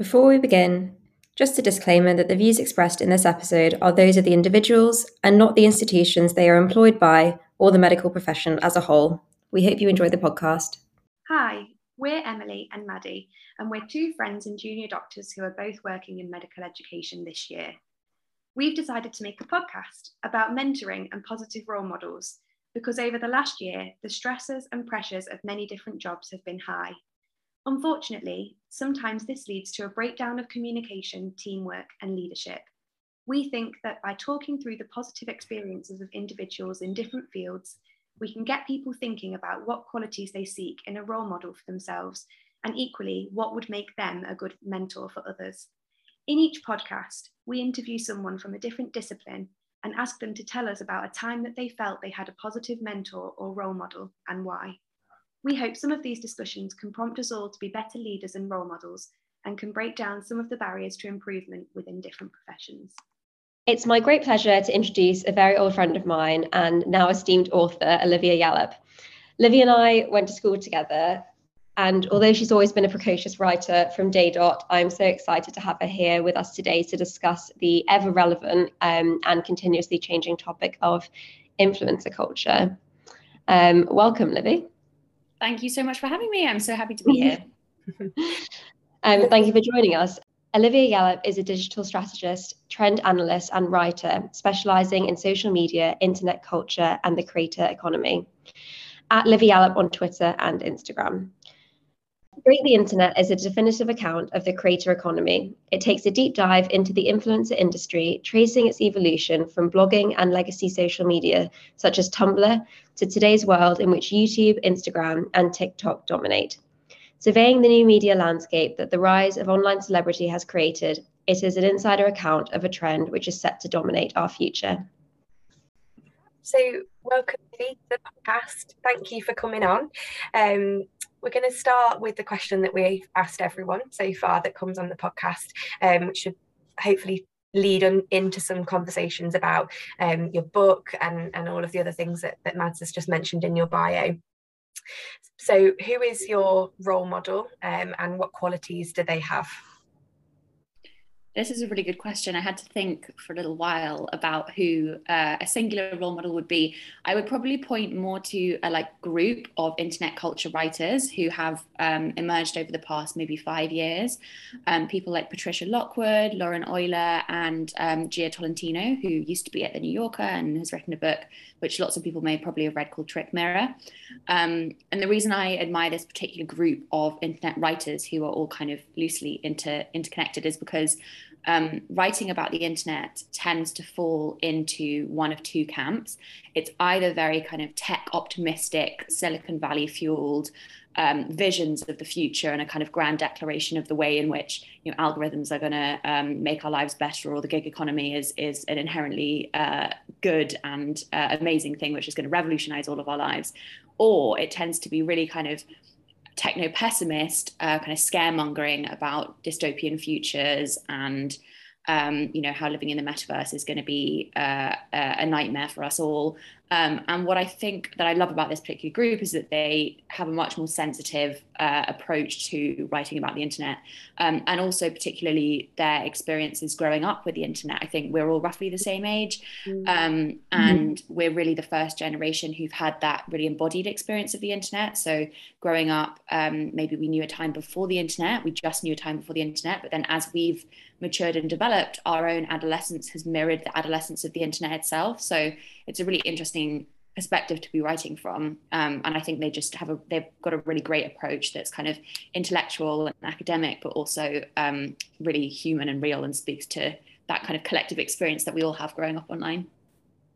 Before we begin, just a disclaimer that the views expressed in this episode are those of the individuals and not the institutions they are employed by or the medical profession as a whole. We hope you enjoy the podcast. Hi, we're Emily and Maddie, and we're two friends and junior doctors who are both working in medical education this year. We've decided to make a podcast about mentoring and positive role models because over the last year, the stresses and pressures of many different jobs have been high. Unfortunately, sometimes this leads to a breakdown of communication, teamwork, and leadership. We think that by talking through the positive experiences of individuals in different fields, we can get people thinking about what qualities they seek in a role model for themselves, and equally, what would make them a good mentor for others. In each podcast, we interview someone from a different discipline and ask them to tell us about a time that they felt they had a positive mentor or role model and why. We hope some of these discussions can prompt us all to be better leaders and role models and can break down some of the barriers to improvement within different professions. It's my great pleasure to introduce a very old friend of mine and now esteemed author, Olivia Yallop. Olivia and I went to school together, and although she's always been a precocious writer from day dot, I'm so excited to have her here with us today to discuss the ever relevant and continuously changing topic of influencer culture. Welcome, Livy. Thank you so much for having me. I'm so happy to be here. Thank you for joining us. Olivia Yallop is a digital strategist, trend analyst, and writer specializing in social media, internet culture, and the creator economy. At Livy Yallop on Twitter and Instagram. Break the Internet is a definitive account of the creator economy. It takes a deep dive into the influencer industry, tracing its evolution from blogging and legacy social media, such as Tumblr, to today's world in which YouTube, Instagram, and TikTok dominate. Surveying the new media landscape that the rise of online celebrity has created, it is an insider account of a trend which is set to dominate our future. So, welcome to the podcast. Thank you for coming on. We're going to start with the question that we've asked everyone so far that comes on the podcast, which should hopefully lead on into some conversations about your book and all of the other things that Mads has just mentioned in your bio. So who is your role model and what qualities do they have? This is a really good question. I had to think for a little while about who a singular role model would be. I would probably point more to a group of internet culture writers who have emerged over the past maybe 5 years. People like Patricia Lockwood, Lauren Oyler, and Gia Tolentino, who used to be at the New Yorker and has written a book which lots of people may probably have read called Trick Mirror. And the reason I admire this particular group of internet writers who are all kind of loosely interconnected is because writing about the internet tends to fall into one of two camps. It's either very kind of tech optimistic, Silicon Valley fueled visions of the future and a kind of grand declaration of the way in which algorithms are going to make our lives better, or the gig economy is an inherently good and amazing thing which is going to revolutionize all of our lives. Or it tends to be really kind of techno-pessimist, kind of scaremongering about dystopian futures and, how living in the metaverse is going to be a nightmare for us all. And what I think that I love about this particular group is that they have a much more sensitive approach to writing about the internet, and also particularly their experiences growing up with the internet. I think we're all roughly the same age, and we're really the first generation who've had that really embodied experience of the internet. So growing up, maybe we knew a time before the internet, we just knew a time before the internet, but then as we've matured and developed, our own adolescence has mirrored the adolescence of the internet itself. So it's a really interesting perspective to be writing from, and I think they just have they've got a really great approach that's kind of intellectual and academic, but also really human and real, and speaks to that kind of collective experience that we all have growing up online.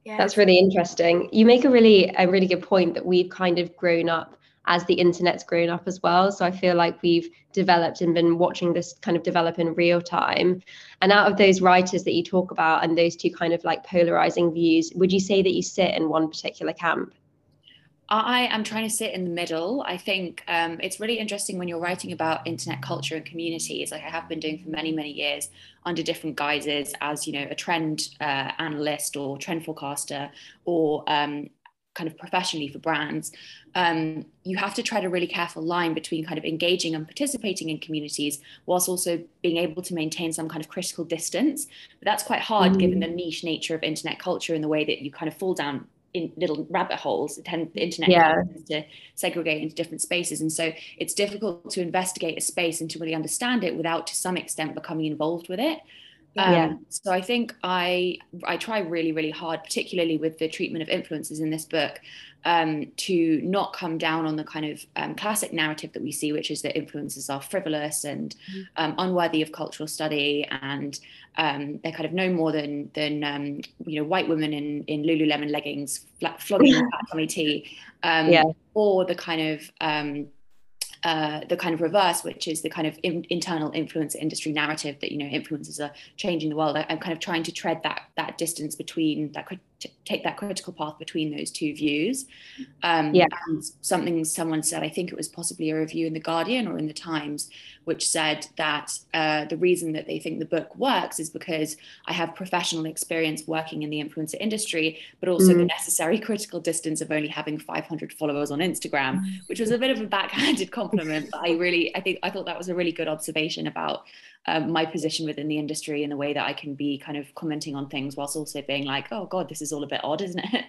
Yeah, that's really interesting. You make a really good point that we've kind of grown up as the internet's grown up as well. So I feel like we've developed and been watching this kind of develop in real time. And out of those writers that you talk about and those two kind of polarizing views, would you say that you sit in one particular camp? I am trying to sit in the middle. I think it's really interesting when you're writing about internet culture and communities, like I have been doing for many, many years under different guises as, a trend analyst or trend forecaster or kind of professionally for brands, you have to tread a really careful line between kind of engaging and participating in communities whilst also being able to maintain some kind of critical distance. But that's quite hard given the niche nature of internet culture and the way that you kind of fall down in little rabbit holes. The internet tends to segregate into different spaces. And so it's difficult to investigate a space and to really understand it without to some extent becoming involved with it. So I think I try really, really hard, particularly with the treatment of influencers in this book, to not come down on the kind of classic narrative that we see, which is that influencers are frivolous and unworthy of cultural study, and they're kind of no more than you know, white women in Lululemon leggings flogging fat tummy tea, or the kind of reverse, which is the kind of internal influencer industry narrative that, you know, influencers are changing the world. I'm kind of trying to tread that distance between that, take that critical path between those two views. And something someone said, I think it was possibly a review in The Guardian or in The Times, which said that the reason that they think the book works is because I have professional experience working in the influencer industry, but also the necessary critical distance of only having 500 followers on Instagram, which was a bit of a backhanded compliment. But I thought that was a really good observation about my position within the industry and the way that I can be kind of commenting on things whilst also being like, oh God, this is all a bit odd, isn't it?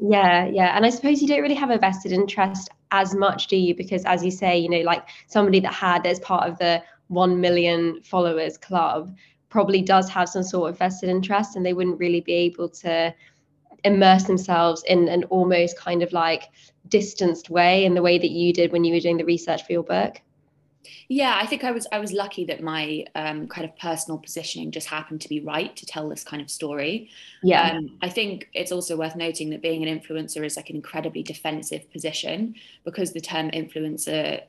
Yeah. And I suppose you don't really have a vested interest as much, do you? Because as you say, you know, like somebody that is part of the 1 million followers club probably does have some sort of vested interest, and they wouldn't really be able to immerse themselves in an almost kind of like distanced way in the way that you did when you were doing the research for your book. Yeah, I think I was lucky that my kind of personal positioning just happened to be right to tell this kind of story. I think it's also worth noting that being an influencer is like an incredibly defensive position, because the term influencer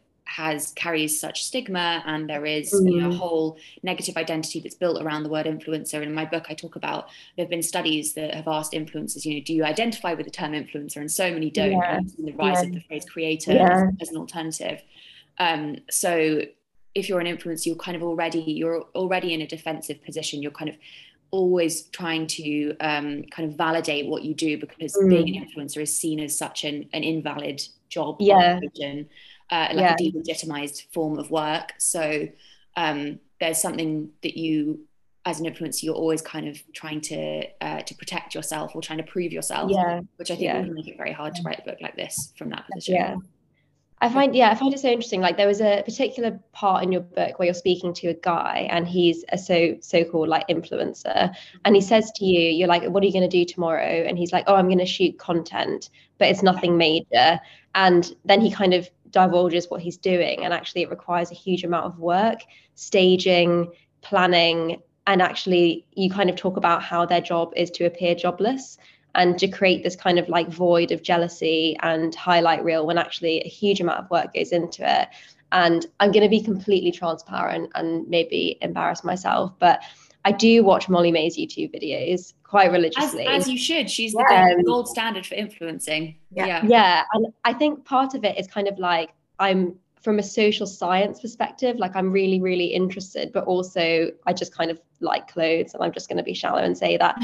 carries such stigma, and there is a whole negative identity that's built around the word influencer. And in my book I talk about there have been studies that have asked influencers, you know, do you identify with the term influencer? And so many don't. The rise of the phrase creator as an alternative. So if you're an influencer, you're kind of already in a defensive position. You're kind of always trying to kind of validate what you do, because being an influencer is seen as such an invalid job religion. A delegitimized form of work. So there's something that you, as an influencer, you're always kind of trying to protect yourself or trying to prove yourself, which I think would make it very hard to write a book like this from that position. I find it so interesting. Like there was a particular part in your book where you're speaking to a guy, and he's a so-called like influencer, and he says to you, you're like, what are you going to do tomorrow? And he's like, oh, I'm going to shoot content, but it's nothing major. And then he kind of divulges what he's doing, and actually it requires a huge amount of work, staging, planning, and actually you kind of talk about how their job is to appear jobless and to create this kind of like void of jealousy and highlight reel, when actually a huge amount of work goes into it. And I'm going to be completely transparent and maybe embarrass myself, but I do watch Molly Mae's YouTube videos quite religiously. As you should. She's the gold standard for influencing. Yeah. And I think part of it is kind of like, I'm from a social science perspective, like I'm really, really interested, but also I just kind of like clothes, and I'm just going to be shallow and say that.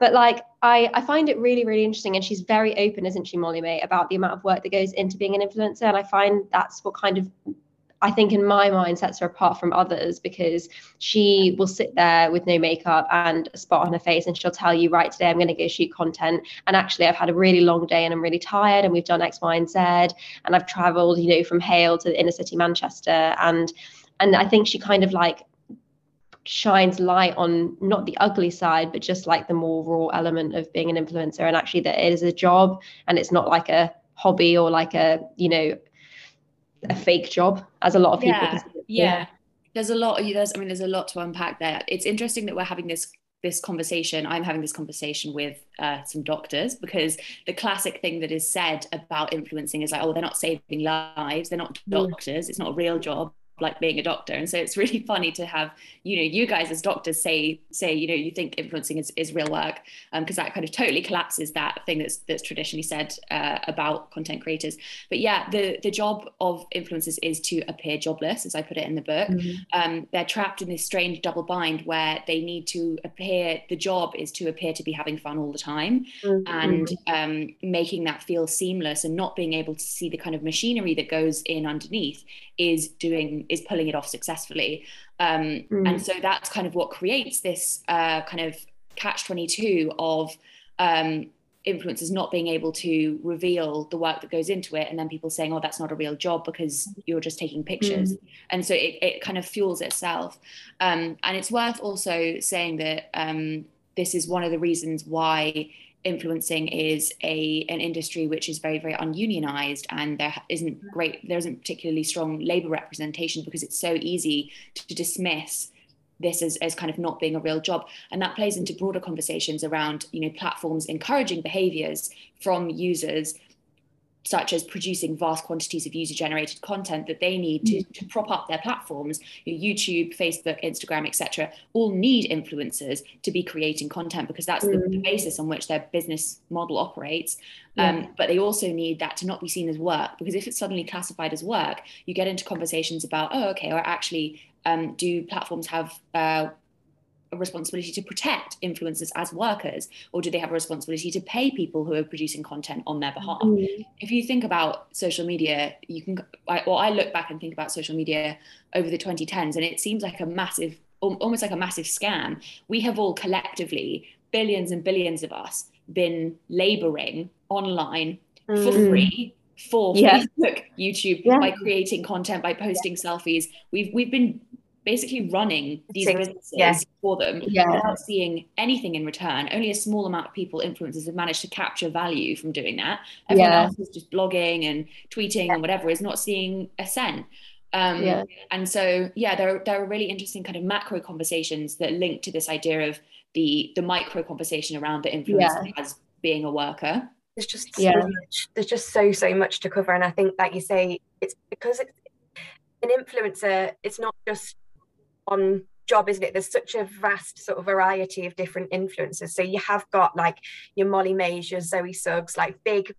But like, I find it really, really interesting. And she's very open, isn't she, Molly Mae, about the amount of work that goes into being an influencer. And I find that's what kind of, I think in my mind, sets her apart from others, because she will sit there with no makeup and a spot on her face, and she'll tell you, right, today I'm going to go shoot content, and actually I've had a really long day and I'm really tired, and we've done X, Y, and Z, and I've travelled, you know, from Hale to the inner city Manchester, and I think she kind of like shines light on not the ugly side, but just like the more raw element of being an influencer, and actually that it is a job, and it's not like a hobby or like a, you know, a fake job, as a lot of people consider. There's a lot to unpack there. It's interesting that we're having this conversation. I'm having this conversation with some doctors, because the classic thing that is said about influencing is like, oh, they're not saving lives, they're not doctors, it's not a real job, like being a doctor. And so it's really funny to have, you know, you guys as doctors say, you know, you think influencing is real work, because that kind of totally collapses that thing that's traditionally said about content creators. But yeah, the job of influencers is to appear jobless, as I put it in the book. They're trapped in this strange double bind where they need to appear, the job is to appear to be having fun all the time, and making that feel seamless, and not being able to see the kind of machinery that goes in underneath is pulling it off successfully. And so that's kind of what creates this kind of catch-22 of influencers not being able to reveal the work that goes into it, and then people saying, oh, that's not a real job because you're just taking pictures. And so it kind of fuels itself. And it's worth also saying that this is one of the reasons why influencing is an industry which is very, very ununionized, and there isn't particularly strong labor representation, because it's so easy to dismiss this as kind of not being a real job. And that plays into broader conversations around, you know, platforms encouraging behaviors from users, such as producing vast quantities of user-generated content that they need to prop up their platforms. YouTube, Facebook, Instagram, etc., all need influencers to be creating content, because that's the basis on which their business model operates. But they also need that to not be seen as work, because if it's suddenly classified as work, you get into conversations about, oh, okay, or actually, do platforms have a responsibility to protect influencers as workers, or do they have a responsibility to pay people who are producing content on their behalf? If you think about social media, I look back and think about social media over the 2010s, and it seems like almost like a massive scam. We have all collectively, billions and billions of us, been laboring online for free, for Facebook, YouTube, by creating content, by posting selfies. We've been basically running these businesses for them without seeing anything in return. Only a small amount of people, influencers, have managed to capture value from doing that. Everyone else is just blogging and tweeting and whatever, is not seeing a cent. And so, there are really interesting kind of macro conversations that link to this idea of the micro conversation around the influencer as being a worker. There's just so much. There's just so much to cover. And I think, like you say, it's because it's an influencer, it's not just on job, isn't it? There's such a vast sort of variety of different influencers. So you have got like your Molly Mae, your Zoe Suggs, like big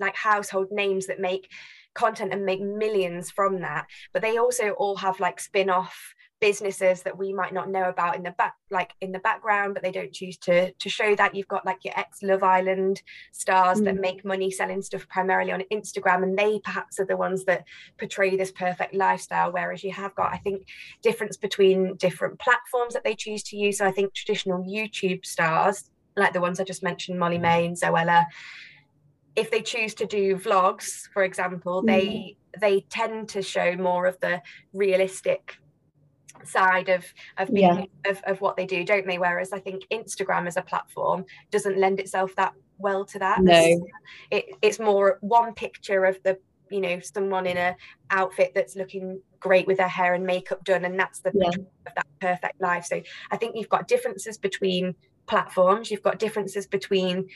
like household names that make content and make millions from that. But they also all have like spin-off businesses that we might not know about in the background, but they don't choose to show that. You've got like your ex Love Island stars that make money selling stuff primarily on Instagram, and they perhaps are the ones that portray this perfect lifestyle, whereas you have got, I think, difference between different platforms that they choose to use. So I think traditional YouTube stars, like the ones I just mentioned, Molly Mae and Zoella, if they choose to do vlogs, for example, they tend to show more of the realistic side of being of what they do, don't they? Whereas I think Instagram as a platform doesn't lend itself that well to that. No, it's more one picture of the, you know, someone in a outfit that's looking great with their hair and makeup done, and that's the picture of that perfect life. So I think you've got differences between platforms, you've got differences between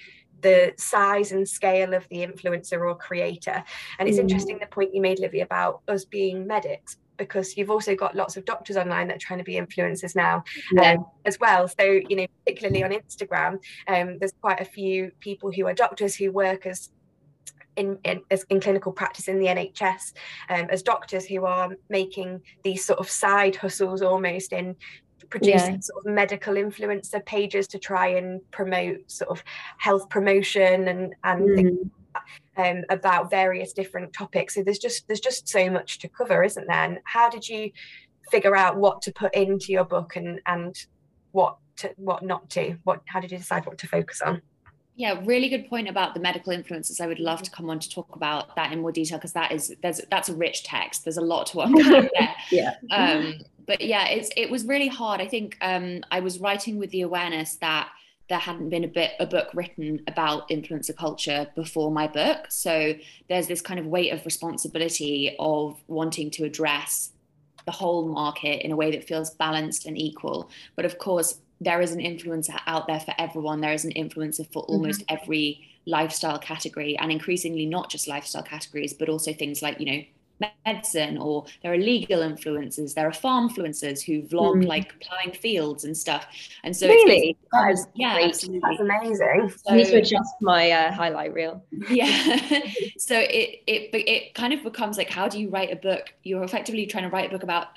the size and scale of the influencer or creator. And it's interesting the point you made, Olivia, about us being medics, because you've also got lots of doctors online that are trying to be influencers now as well. So, you know, particularly on Instagram, there's quite a few people who are doctors who work in clinical practice in the NHS, as doctors, who are making these sort of side hustles almost in producing sort of medical influencer pages to try and promote sort of health promotion and things like that, about various different topics. So there's just so much to cover, isn't there? And how did you figure out what to put into your book and what not to, how did you decide what to focus on? Yeah, really good point about the medical influencers. I would love to come on to talk about that in more detail, because that's a rich text. There's a lot to unpack there. But yeah, it was really hard. I think I was writing with the awareness that there hadn't been a book written about influencer culture before my book. So there's this kind of weight of responsibility of wanting to address the whole market in a way that feels balanced and equal. But of course, there is an influencer out there for everyone. There is an influencer for almost every lifestyle category, and increasingly not just lifestyle categories, but also things like, you know, medicine, or there are legal influencers, there are farm influencers who vlog like plowing fields and stuff. And so really, yeah, absolutely. That's amazing. So, I need to adjust my highlight reel. Yeah. So it kind of becomes like, how do you write a book? You're effectively trying to write a book about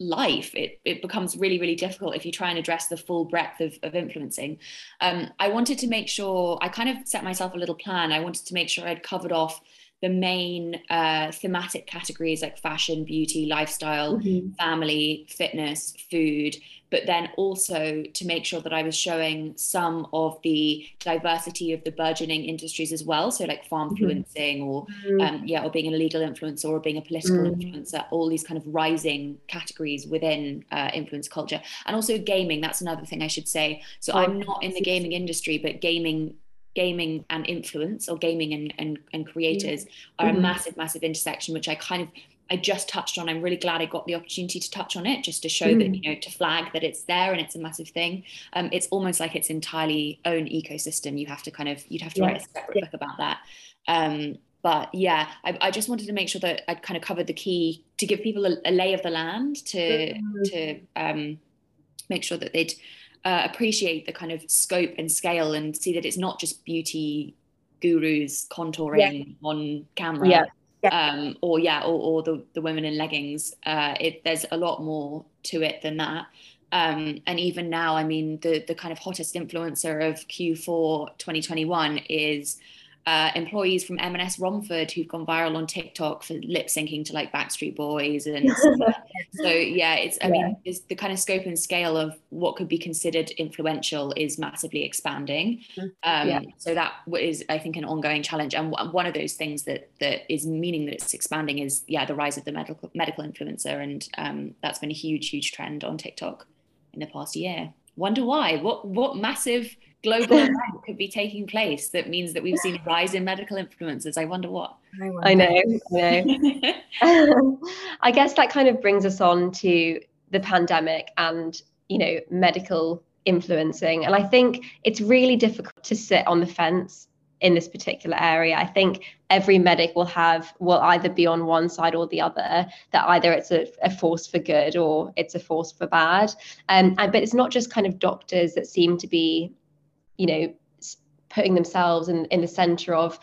life. It becomes really, really difficult if you try and address the full breadth of influencing. I wanted to make sure, I kind of set myself a little plan. I wanted to make sure I'd covered off the main thematic categories like fashion, beauty, lifestyle, family, fitness, food, but then also to make sure that I was showing some of the diversity of the burgeoning industries as well. So like farm influencing or, or being an illegal influencer or being a political influencer, all these kind of rising categories within influence culture. And also gaming, that's another thing I should say. So I'm not in the gaming industry, but gaming and influence, or gaming and creators are a massive intersection, which I just touched on. I'm really glad I got the opportunity to touch on it, just to show that, you know, to flag that it's there and it's a massive thing. It's almost like it's entirely own ecosystem. You have to you'd have to write a separate book about that. But yeah, I just wanted to make sure that I'd kind of covered the key, to give people a lay of the land, to make sure that they'd appreciate the kind of scope and scale, and see that it's not just beauty gurus contouring on camera, or the women in leggings. There's a lot more to it than that. And even now, I mean, the kind of hottest influencer of Q4 2021 is employees from M&S Romford who've gone viral on TikTok for lip syncing to like Backstreet Boys and so yeah, I mean it's the kind of scope and scale of what could be considered influential is massively expanding. So that is, I think, an ongoing challenge, and one of those things that is meaning that it's expanding is the rise of the medical influencer, and that's been a huge trend on TikTok in the past year. Wonder why? What massive global event could be taking place that means that we've seen a rise in medical influencers? I wonder what. I know. I guess that kind of brings us on to the pandemic and, you know, medical influencing. And I think it's really difficult to sit on the fence in this particular area. I think every medic will either be on one side or the other, that either it's a force for good or it's a force for bad. But it's not just kind of doctors that seem to be, you know, putting themselves in the center of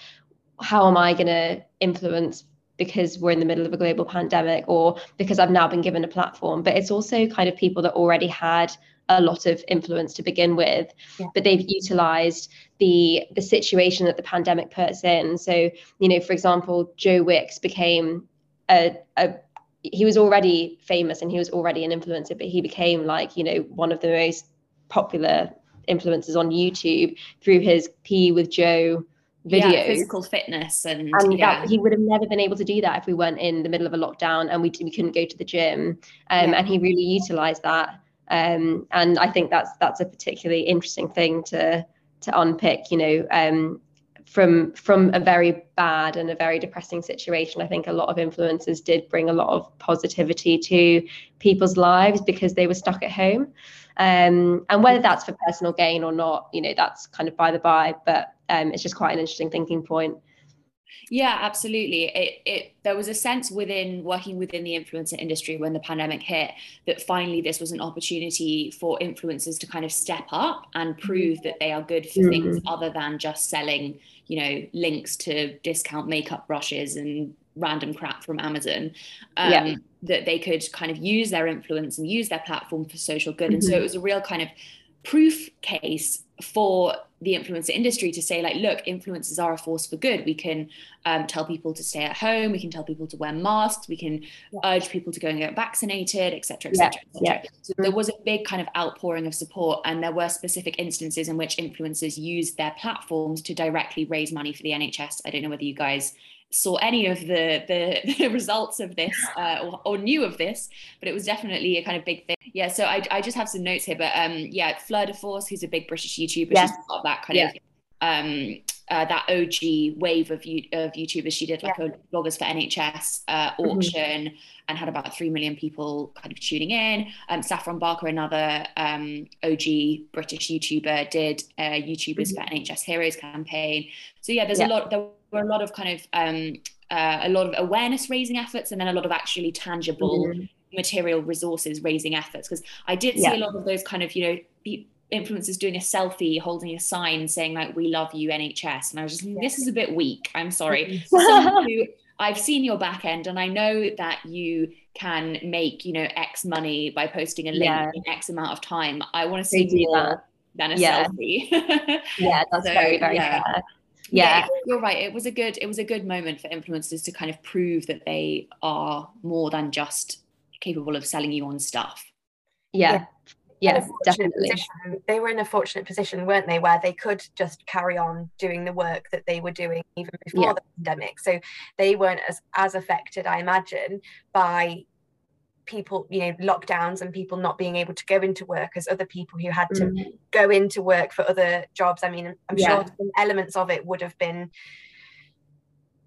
how am I going to influence because we're in the middle of a global pandemic or because I've now been given a platform, but it's also kind of people that already had a lot of influence to begin with, but they've utilized the situation that the pandemic puts in. So, you know, for example, Joe Wicks became he was already famous and he was already an influencer, but he became, like, you know, one of the most popular influencers on YouTube through his Pee with Joe videos. Yeah, physical fitness. And that, he would have never been able to do that if we weren't in the middle of a lockdown and we couldn't go to the gym. And he really utilized that. And I think that's a particularly interesting thing to unpick, you know, from a very bad and a very depressing situation. I think a lot of influencers did bring a lot of positivity to people's lives because they were stuck at home. And whether that's for personal gain or not, you know, that's kind of by the by, but it's just quite an interesting thinking point. Yeah, absolutely. There was a sense working within the influencer industry when the pandemic hit that finally this was an opportunity for influencers to kind of step up and prove that they are good for things other than just selling, you know, links to discount makeup brushes and random crap from Amazon. That they could kind of use their influence and use their platform for social good. And so it was a real kind of proof case for the influencer industry to say, like, look, influencers are a force for good. We can tell people to stay at home. We can tell people to wear masks. We can urge people to go and get vaccinated, et cetera. So there was a big kind of outpouring of support, and there were specific instances in which influencers used their platforms to directly raise money for the NHS. I don't know whether you guys saw any of the results of this or knew of this, but it was definitely a kind of big thing. Yeah, so I just have some notes here, but Fleur de Force, who's a big British YouTuber, she's part of that kind of that OG wave of YouTubers. She did like a Bloggers for NHS auction and had about 3 million people kind of tuning in. Saffron Barker, another OG British YouTuber, did YouTubers for NHS Heroes campaign. So yeah, there were a lot of kind of a lot of awareness raising efforts, and then a lot of actually tangible material resources raising efforts. Because I did see a lot of those kind of, you know, influencers doing a selfie, holding a sign saying like, "We love you, NHS." And I was just thinking, this is a bit weak. I'm sorry. I've seen your back end, and I know that you can make, you know, X money by posting a link in X amount of time. I want to see more than a selfie. That's so, very, very fair. Yeah, you're right. It was a good moment for influencers to kind of prove that they are more than just capable of selling you on stuff. Yeah, definitely. They were in a fortunate position, weren't they, where they could just carry on doing the work that they were doing even before the pandemic. So they weren't as affected, I imagine, by people, you know, lockdowns and people not being able to go into work as other people who had to go into work for other jobs. I mean, I'm sure some elements of it would have been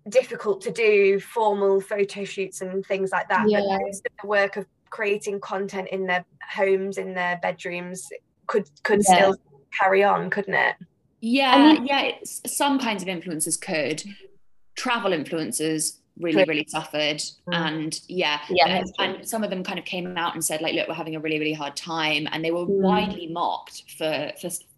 difficult to do, formal photo shoots and things like that, but most of the work of creating content in their homes, in their bedrooms, could still carry on, couldn't it? Some kinds of influencers could. Travel influencers really suffered, and and some of them kind of came out and said like, look, we're having a really hard time, and they were widely mocked for,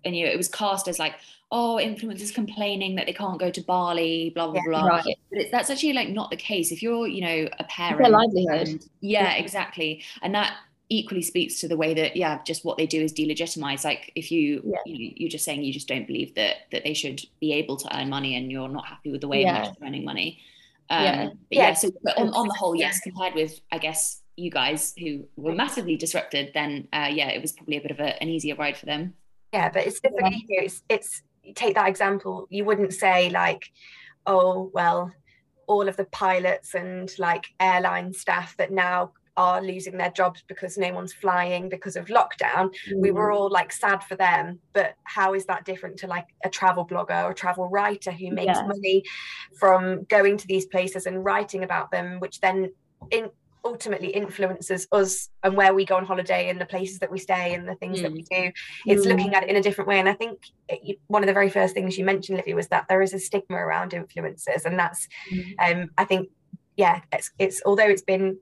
and you know, it was cast as like, oh, influencers complaining that they can't go to Bali, blah blah blah. Right. But that's actually like not the case. If you're, you know, a parent, it's their livelihood. And, exactly, and that equally speaks to the way that just what they do is delegitimize. Like if you you're just saying you just don't believe that they should be able to earn money, and you're not happy with the way in which they're earning money. But on the whole, compared with, I guess, you guys who were massively disrupted, then it was probably a bit of an easier ride for them. Yeah, but it's different. It's take that example. You wouldn't say like, oh well, all of the pilots and like airline staff that now are losing their jobs because no one's flying because of lockdown. We were all like sad for them, but how is that different to like a travel blogger or a travel writer who makes money from going to these places and writing about them, which then ultimately influences us and where we go on holiday and the places that we stay and the things that we do. It's looking at it in a different way. And I think one of the very first things you mentioned, Livy, was that there is a stigma around influencers, and that's I think it's although it's been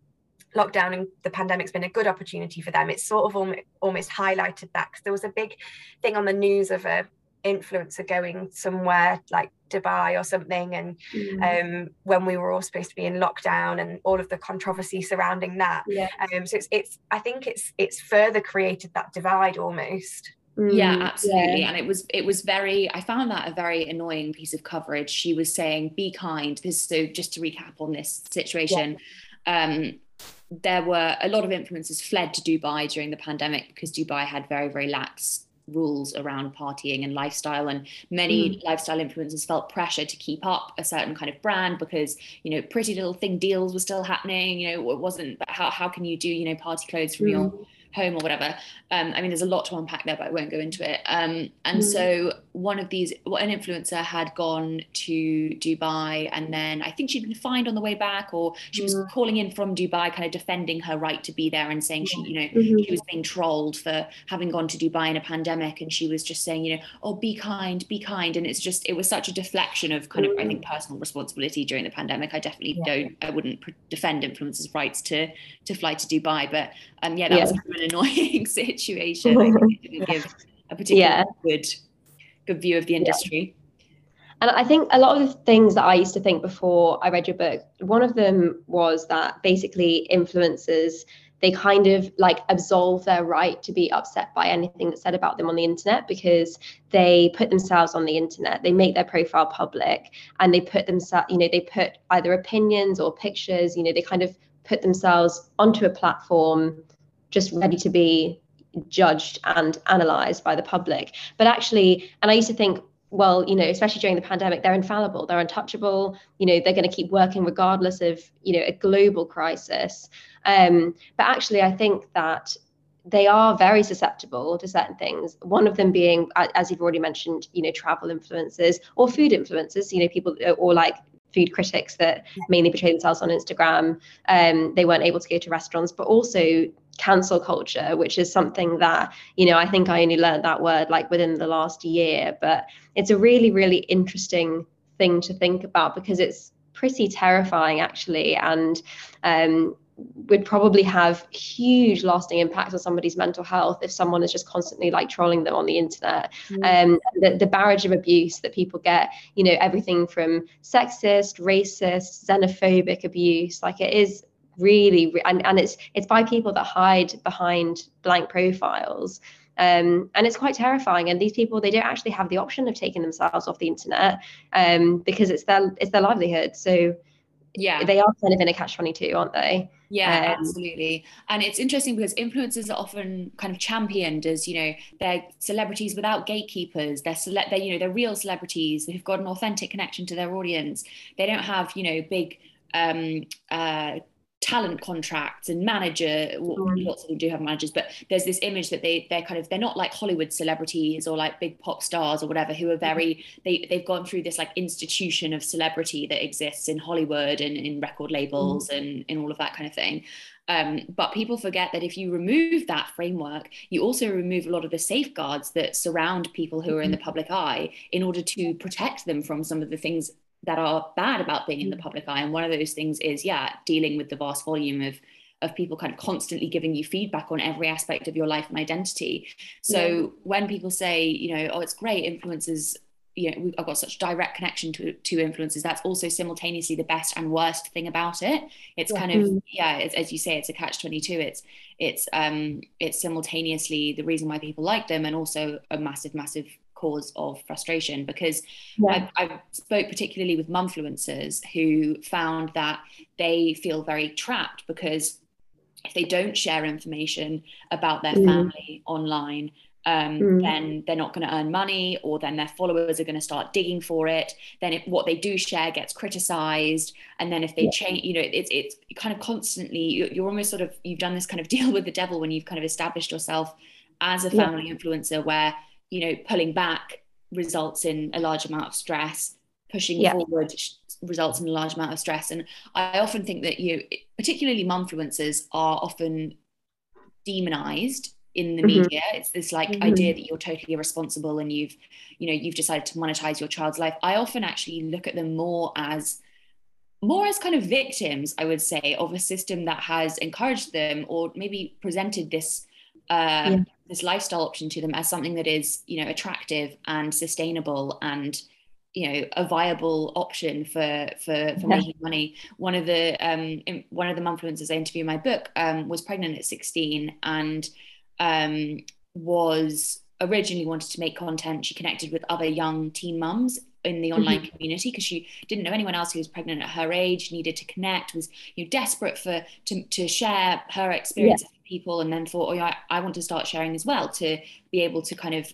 lockdown and the pandemic's been a good opportunity for them, it's sort of almost highlighted that, because there was a big thing on the news of a influencer going somewhere like Dubai or something, and when we were all supposed to be in lockdown and all of the controversy surrounding that. So it's I think it's further created that divide almost. Yeah, absolutely. And it was very, I found that a very annoying piece of coverage. She was saying, be kind. So just to recap on this situation, there were a lot of influencers fled to Dubai during the pandemic because Dubai had very, very lax rules around partying and lifestyle, and many lifestyle influencers felt pressure to keep up a certain kind of brand because, you know, pretty little thing deals were still happening. You know, it wasn't, but how can you do, you know, party clothes from your home or whatever. I mean, there's a lot to unpack there, but I won't go into it. So an influencer had gone to Dubai, and then I think she'd been fined on the way back, or she was calling in from Dubai, kind of defending her right to be there and saying she was being trolled for having gone to Dubai in a pandemic. And she was just saying, you know, oh, be kind. And it's just, it was such a deflection of kind of, I think, personal responsibility during the pandemic. I definitely wouldn't defend influencers' rights to fly to Dubai, but that was kind of an annoying situation. I think it didn't give a particularly good view of the industry. And I think a lot of the things that I used to think before I read your book, one of them was that basically influencers, they kind of like absolve their right to be upset by anything that's said about them on the internet, because they put themselves on the internet, they make their profile public, and they put themselves, you know, they put either opinions or pictures, you know, they kind of put themselves onto a platform just ready to be judged and analysed by the public. But actually, and I used to think, well, you know, especially during the pandemic, they're infallible, they're untouchable, you know, they're going to keep working regardless of, you know, a global crisis. But actually, I think that they are very susceptible to certain things. One of them being, as you've already mentioned, you know, travel influencers or food influencers, you know, people or like food critics that mainly portray themselves on Instagram. They weren't able to go to restaurants, but also cancel culture, which is something that, you know, I think I only learned that word like within the last year, but it's a really, really interesting thing to think about, because it's pretty terrifying, actually, and would probably have huge lasting impact on somebody's mental health if someone is just constantly like trolling them on the internet. The barrage of abuse that people get, you know, everything from sexist, racist, xenophobic abuse, like it is really, and it's by people that hide behind blank profiles. And it's quite terrifying. And these people, they don't actually have the option of taking themselves off the internet because it's their livelihood. So yeah, they are kind of in a catch-22, aren't they? Yeah, absolutely. And it's interesting because influencers are often kind of championed as, you know, they're celebrities without gatekeepers. They're real celebrities who've got an authentic connection to their audience. They don't have, you know, big talent contracts and manager. Lots of them do have managers, but there's this image that they're not like Hollywood celebrities or like big pop stars or whatever, who are very, they've gone through this like institution of celebrity that exists in Hollywood and in record labels and in all of that kind of thing. But people forget that if you remove that framework, you also remove a lot of the safeguards that surround people who are in the public eye in order to protect them from some of the things that are bad about being in the public eye. And one of those things is, yeah, dealing with the vast volume of people kind of constantly giving you feedback on every aspect of your life and identity. So when people say, you know, oh, it's great, influencers, you know, I've got such direct connection to influencers, that's also simultaneously the best and worst thing about it. It's kind of, yeah, it's, as you say, it's a catch-22. It's simultaneously the reason why people like them and also a massive, massive cause of frustration, because I spoke particularly with mumfluencers who found that they feel very trapped because if they don't share information about their family online, then they're not going to earn money, or then their followers are going to start digging for it. Then what they do share gets criticized, and then if they change, you know, it's kind of constantly you're almost sort of, you've done this kind of deal with the devil when you've kind of established yourself as a family influencer, where, you know, pulling back results in a large amount of stress, pushing forward results in a large amount of stress. And I often think that particularly mumfluencers are often demonized in the media. It's this like idea that you're totally irresponsible and you've decided to monetize your child's life. I often actually look at them more as kind of victims, I would say, of a system that has encouraged them or maybe presented this this lifestyle option to them as something that is, you know, attractive and sustainable and, you know, a viable option for making money. One of the mumfluencers I interview in my book was pregnant at 16 and was originally wanted to make content. She connected with other young teen mums in the online community because she didn't know anyone else who was pregnant at her age, needed to connect, was, you know, desperate to share her experiences with people, and then thought, oh yeah, I want to start sharing as well, to be able to kind of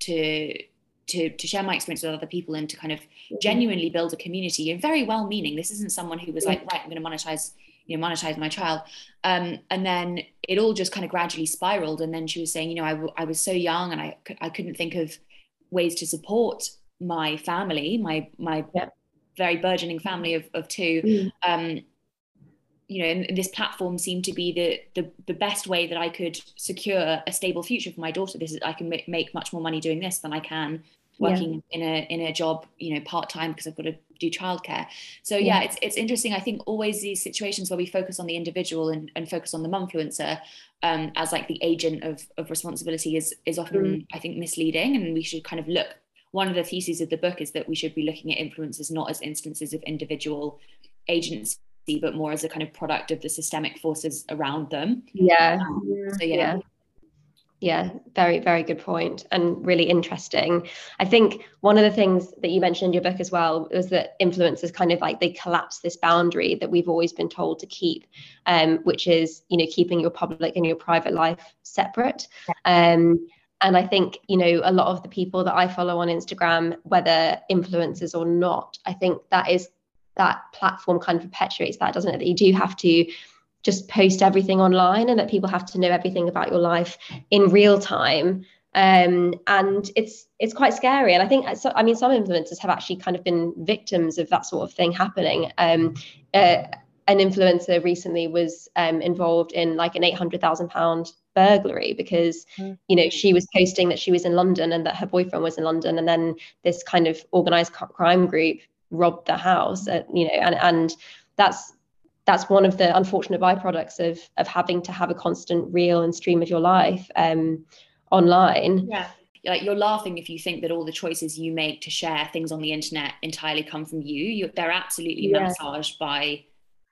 to share my experience with other people and to kind of genuinely build a community. And very well meaning, this isn't someone who was like, right, I'm going to monetize my child. And then it all just kind of gradually spiraled. And then she was saying, you know, I was so young and I couldn't think of ways to support my family, my very burgeoning family of two. You know, and this platform seemed to be the best way that I could secure a stable future for my daughter. This is, I can make much more money doing this than I can working in a job, you know, part-time, because I've got to do childcare. So it's interesting. I think always these situations where we focus on the individual and focus on the mumfluencer as like the agent of responsibility is often, I think, misleading. And we should kind of look, one of the theses of the book is that we should be looking at influencers not as instances of individual agency, but more as a kind of product of the systemic forces around them. Very, very good point, and really interesting. I think one of the things that you mentioned in your book as well was that influencers kind of like, they collapse this boundary that we've always been told to keep, which is, you know, keeping your public and your private life separate. And I think, you know, a lot of the people that I follow on Instagram, whether influencers or not, I think that platform kind of perpetuates that, doesn't it? That you do have to just post everything online and that people have to know everything about your life in real time. And it's quite scary. And I think, some influencers have actually kind of been victims of that sort of thing happening. An influencer recently was involved in like an £800,000 burglary because, you know, she was posting that she was in London and that her boyfriend was in London. And then this kind of organised crime group robbed the house, and that's one of the unfortunate byproducts of having to have a constant reel and stream of your life online. Yeah. Like, you're laughing if you think that all the choices you make to share things on the internet entirely come from you. They're absolutely massaged by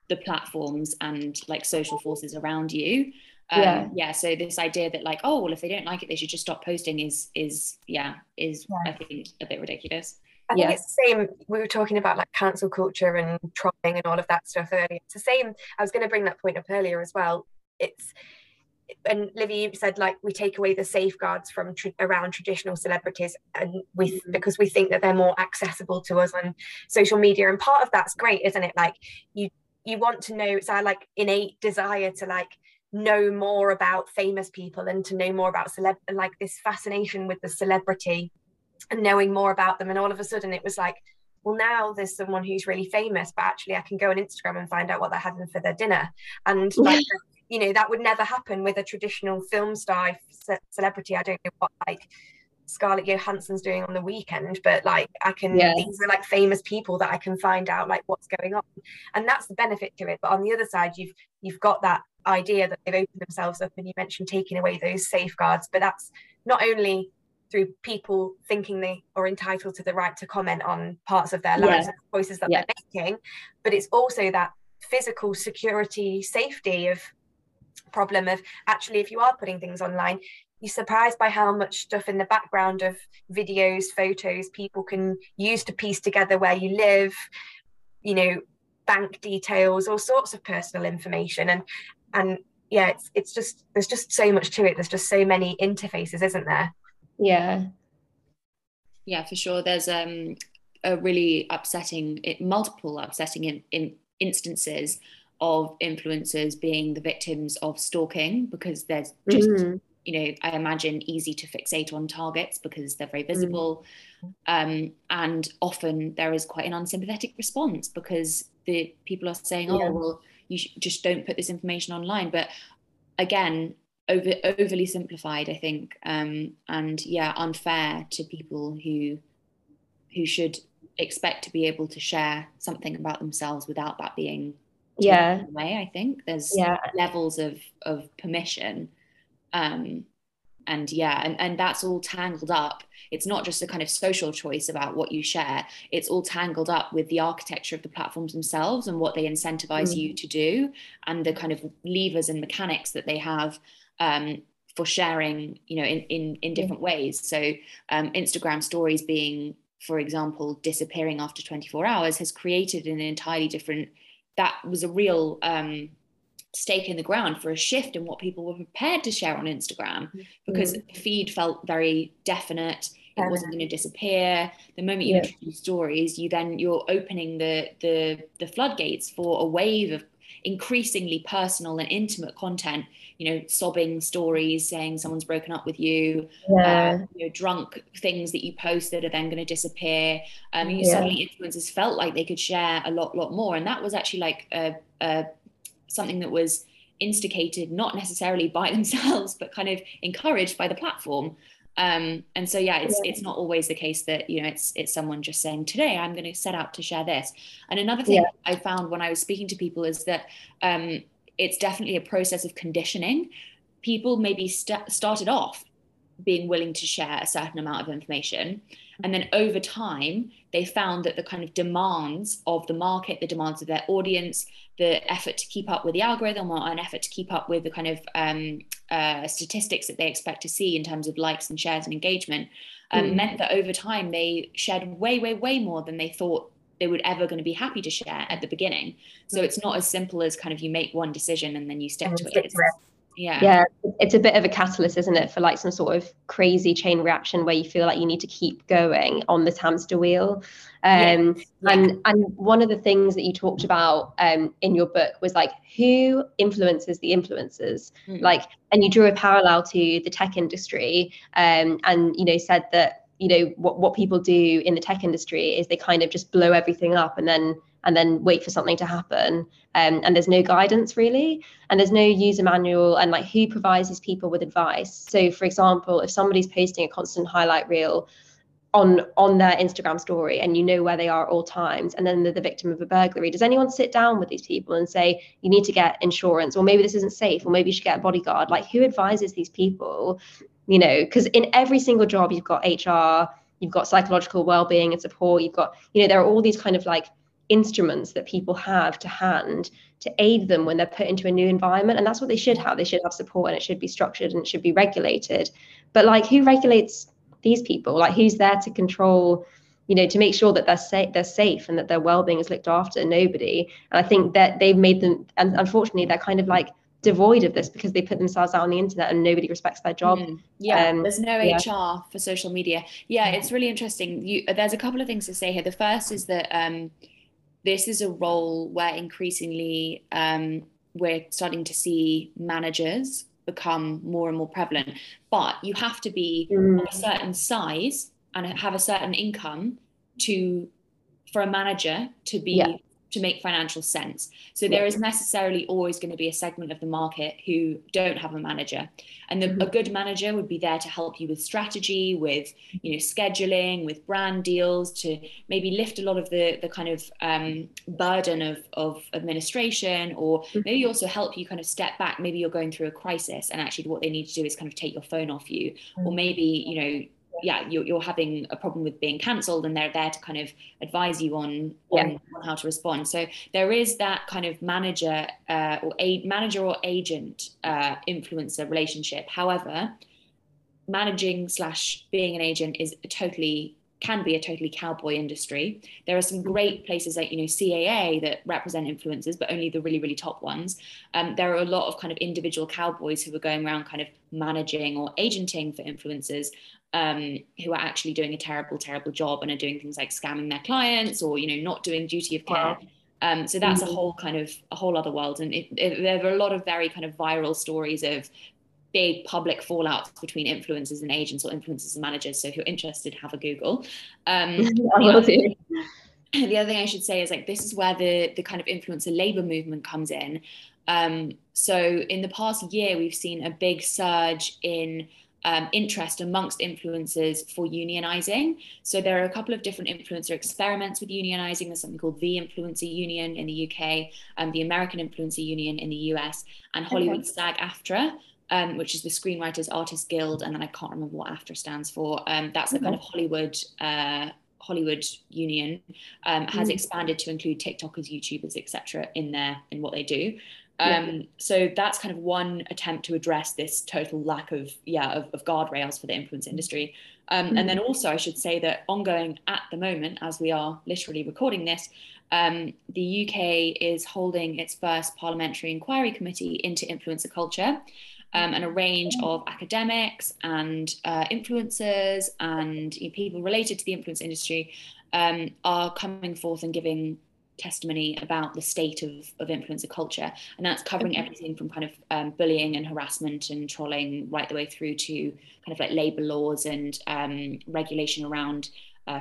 the platforms and like social forces around you. So this idea that like, oh well, if they don't like it, they should just stop posting is I think a bit ridiculous. I think it's the same. We were talking about like cancel culture and trolling and all of that stuff earlier. It's the same. I was going to bring that point up earlier as well. And Livy, you said like we take away the safeguards from around traditional celebrities, and because we think that they're more accessible to us on social media. And part of that's great, isn't it? Like you want to know. It's our like innate desire to like know more about famous people and to know more about like this fascination with the celebrity and knowing more about them. And all of a sudden it was like, well, now there's someone who's really famous, but actually I can go on Instagram and find out what they're having for their dinner. And like, you know, that would never happen with a traditional film star celebrity. I don't know what like Scarlett Johansson's doing on the weekend, but like I can, these are like famous people that I can find out like what's going on. And that's the benefit to it. But on the other side, you've got that idea that they've opened themselves up, and you mentioned taking away those safeguards, but that's not only through people thinking they are entitled to the right to comment on parts of their lives and the choices that they're making, but it's also that physical security, safety of problem of actually, if you are putting things online, you're surprised by how much stuff in the background of videos, photos people can use to piece together where you live, you know, bank details, all sorts of personal information. And yeah, it's just, there's just so much to it. There's just so many interfaces, isn't there? Yeah. Yeah, for sure. There's a really upsetting instances of influencers being the victims of stalking, because there's just, I imagine easy to fixate on targets because they're very visible. And often there is quite an unsympathetic response because the people are saying, oh, well, you just don't put this information online. But again, overly simplified, I think, and unfair to people who should expect to be able to share something about themselves without that being taken away. I think there's levels of permission, and that's all tangled up. It's not just a kind of social choice about what you share. It's all tangled up with the architecture of the platforms themselves and what they incentivize you to do, and the kind of levers and mechanics that they have for sharing, in different ways. So Instagram stories being, for example, disappearing after 24 hours has created an entirely different, that was a real stake in the ground for a shift in what people were prepared to share on Instagram, because the feed felt very definite. It wasn't going to disappear. The moment you introduce stories, you're opening the floodgates for a wave of increasingly personal and intimate content, sobbing stories saying someone's broken up with you, drunk things that you post that are then going to disappear. Suddenly influencers felt like they could share a lot more, and that was actually like a something that was instigated not necessarily by themselves but kind of encouraged by the platform, and so it's not always the case that it's someone just saying, today I'm going to set out to share this. And another thing I found when I was speaking to people is that it's definitely a process of conditioning. People maybe started off being willing to share a certain amount of information, and then over time they found that the kind of demands of the market, the demands of their audience, the effort to keep up with the algorithm, or an effort to keep up with the kind of statistics that they expect to see in terms of likes and shares and engagement, meant that over time they shared way more than they thought they would ever going to be happy to share at the beginning. So it's not as simple as kind of you make one decision and then you stick to it. Yeah, it's a bit of a catalyst, isn't it, for like some sort of crazy chain reaction where you feel like you need to keep going on this hamster wheel. And one of the things that you talked about in your book was like, who influences the influencers? Like, and you drew a parallel to the tech industry, and said that what people do in the tech industry is they kind of just blow everything up and then wait for something to happen, and there's no guidance really, and there's no user manual, and like, who provides these people with advice? So for example, if somebody's posting a constant highlight reel on their Instagram story, and you know where they are at all times, and then they're the victim of a burglary. Does anyone sit down with these people and say, you need to get insurance, or maybe this isn't safe, or maybe you should get a bodyguard? Like, who advises these people? You know, because in every single job, you've got HR, you've got psychological well-being and support, you've got, you know, there are all these kind of like instruments that people have to hand to aid them when they're put into a new environment. And that's what they should have. They should have support, and it should be structured, and it should be regulated. But like, who regulates these people? Like, who's there to control, you know, to make sure that they're safe and that their well-being is looked after? Nobody. And I think that they've made them, and unfortunately they're kind of like devoid of this because they put themselves out on the internet and nobody respects their job. There's no HR for social media. It's really interesting. There's a couple of things to say here. The first is that this is a role where increasingly we're starting to see managers become more and more prevalent, but you have to be of a certain size and have a certain income for a manager to be to make financial sense. So there is necessarily always going to be a segment of the market who don't have a manager, and a good manager would be there to help you with strategy, with, you know, scheduling, with brand deals, to maybe lift a lot of the kind of burden of administration, or maybe also help you kind of step back. Maybe you're going through a crisis and actually what they need to do is kind of take your phone off you, or maybe, you know, you're having a problem with being cancelled, and they're there to kind of advise you on how to respond. So there is that kind of manager or agent influencer relationship. However, managing / being an agent is can be a totally cowboy industry. There are some great places like, you know, CAA that represent influencers, but only the really, really top ones. There are a lot of kind of individual cowboys who are going around kind of managing or agenting for influencers, who are actually doing a terrible, terrible job and are doing things like scamming their clients, or, you know, not doing duty of care. So that's a whole other world. And there are a lot of very kind of viral stories of big public fallouts between influencers and agents, or influencers and managers. So if you're interested, have a Google. The other thing I should say is, like, this is where the kind of influencer labor movement comes in. So in the past year, we've seen a big surge in interest amongst influencers for unionizing. So there are a couple of different influencer experiments with unionizing. There's something called the Influencer Union in the UK, the American Influencer Union in the US, and Hollywood's SAG-AFTRA, which is the Screenwriters Artists Guild, and then I can't remember what AFTRA stands for. That's a kind of Hollywood union, has expanded to include TikTokers, YouTubers, etc. in what they do. So that's kind of one attempt to address this total lack of guardrails for the influence industry. And then also I should say that ongoing at the moment, as we are literally recording this, the UK is holding its first parliamentary inquiry committee into influencer culture. And a range of academics and influencers and, you know, people related to the influence industry are coming forth and giving testimony about the state of influencer culture. And that's covering everything from kind of bullying and harassment and trolling, right the way through to kind of like labor laws and regulation around,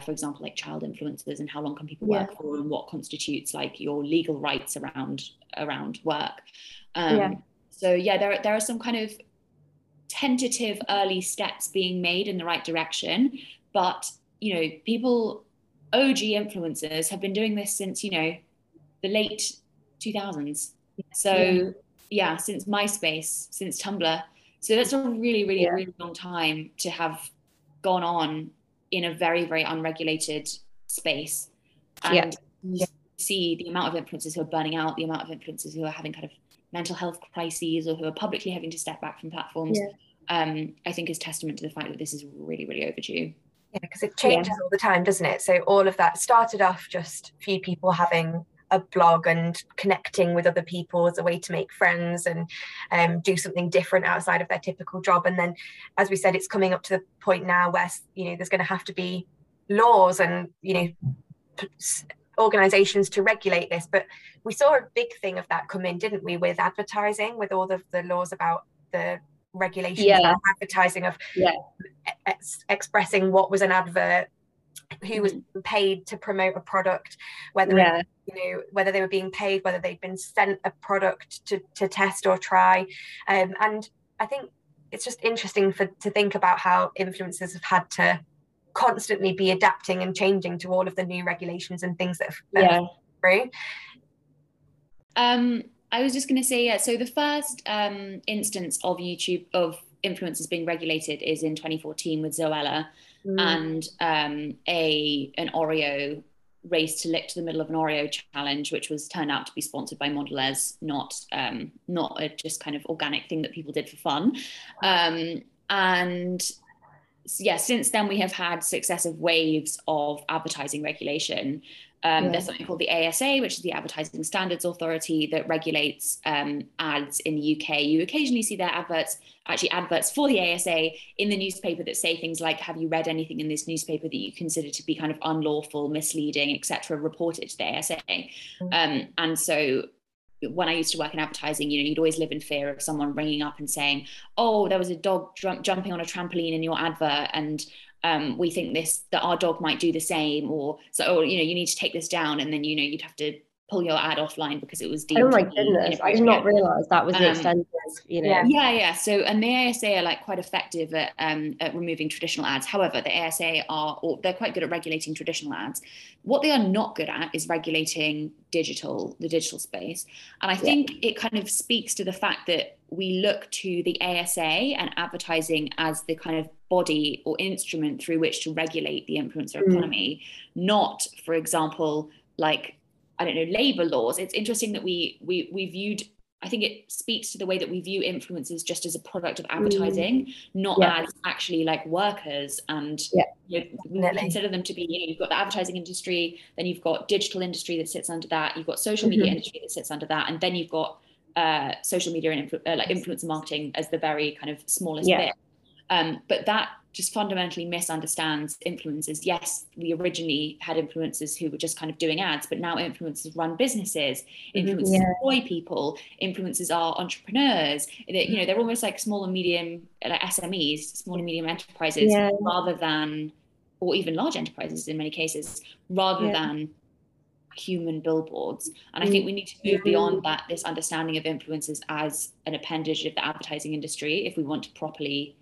for example, like child influencers, and how long can people work for, and what constitutes like your legal rights around work. So there are some kind of tentative early steps being made in the right direction, but, you know, OG influencers have been doing this since, you know, the late 2000s. So since MySpace, since Tumblr. So that's a really, really, really long time to have gone on in a very, very unregulated space. And you see the amount of influencers who are burning out, the amount of influencers who are having kind of mental health crises, or who are publicly having to step back from platforms, I think is testament to the fact that this is really, really overdue. Yeah, because it changes all the time, doesn't it? So all of that started off just few people having a blog and connecting with other people as a way to make friends and do something different outside of their typical job. And then, as we said, it's coming up to the point now where, you know, there's going to have to be laws and, you know, organisations to regulate this. But we saw a big thing of that come in, didn't we, with advertising, with all of the laws about the regulation of advertising, of expressing what was an advert, who was paid to promote a product, whether it, you know, whether they were being paid, whether they'd been sent a product to test or try. And I think it's just interesting to think about how influencers have had to constantly be adapting and changing to all of the new regulations and things that have come through. I was just going to say, so the first instance of YouTube, of influencers being regulated, is in 2014 with Zoella and an Oreo race to lick to the middle of an Oreo challenge, which was turned out to be sponsored by Mondelez, not a just kind of organic thing that people did for fun. And yeah, since then we have had successive waves of advertising regulation. There's something called the ASA, which is the Advertising Standards Authority, that regulates ads in the UK. You occasionally see their adverts for the ASA in the newspaper that say things like, have you read anything in this newspaper that you consider to be kind of unlawful, misleading, etc., report it to the ASA. And so when I used to work in advertising, you know, you'd always live in fear of someone ringing up and saying, oh, there was a dog jumping on a trampoline in your advert, and we think that our dog might do the same, or you know, you need to take this down, and then, you know, you'd have to pull your ad offline because it was deemed. Oh my goodness, I did not realise that was the extent of, you know. Yeah. So, and the ASA are like quite effective at removing traditional ads. However, the ASA they're quite good at regulating traditional ads. What they are not good at is regulating the digital space. And I think it kind of speaks to the fact that we look to the ASA and advertising as the kind of body or instrument through which to regulate the influencer economy, not, for example, like, I don't know, labor laws. It's interesting that we viewed, I think it speaks to the way that we view influencers just as a product of advertising, not as actually like workers. And you know, we consider them to be, you know, you've got the advertising industry, then you've got digital industry that sits under that, you've got social media industry that sits under that, and then you've got social media and influencer marketing as the very kind of smallest bit. But that just fundamentally misunderstands influencers. Yes, we originally had influencers who were just kind of doing ads, but now influencers run businesses, influencers employ people, influencers are entrepreneurs. You know, they're almost like small and medium, like SMEs, small and medium enterprises, rather than, or even large enterprises in many cases, rather than human billboards. And I think we need to move beyond that, this understanding of influencers as an appendage of the advertising industry, if we want to properly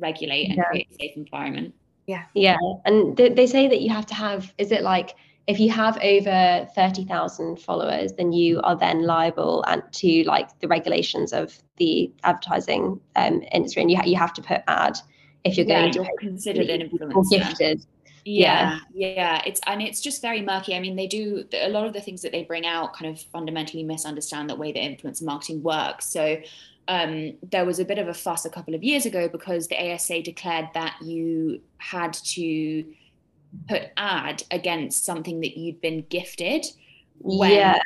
regulate and create a safe environment. And they say that you have to have, is it like, if you have over 30,000 followers, then you are then liable and to like the regulations of the advertising industry, and you have to put ad if you're going to be considered an influencer. Gifted. It's just very murky. I mean, they do a lot of the things that they bring out kind of fundamentally misunderstand the way that influencer marketing works. So there was a bit of a fuss a couple of years ago because the ASA declared that you had to put ad against something that you'd been gifted, when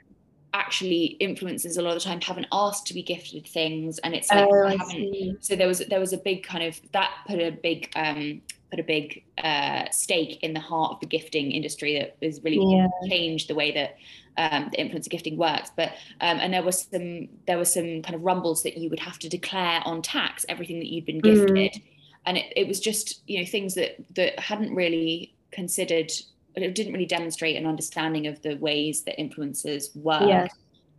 actually influencers a lot of the time haven't asked to be gifted things, and it's like so there was a big kind of, that put a big stake in the heart of the gifting industry that has really changed the way that the influencer gifting works. But and there were some kind of rumbles that you would have to declare on tax everything that you'd been gifted, and it was just, you know, things that hadn't really considered, it didn't really demonstrate an understanding of the ways that influencers work,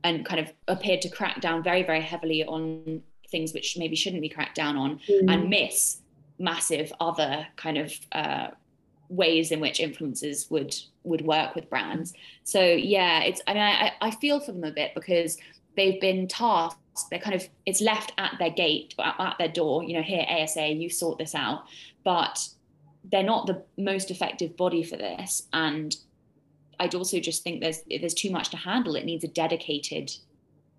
and kind of appeared to crack down very, very heavily on things which maybe shouldn't be cracked down on, and miss massive other kind of ways in which influencers would work with brands. So it's, I mean, I feel for them a bit, because they've been tasked, they're kind of, it's left at their gate, at their door, you know, here, ASA, you sort this out, but they're not the most effective body for this. And I'd also just think there's too much to handle. It needs a dedicated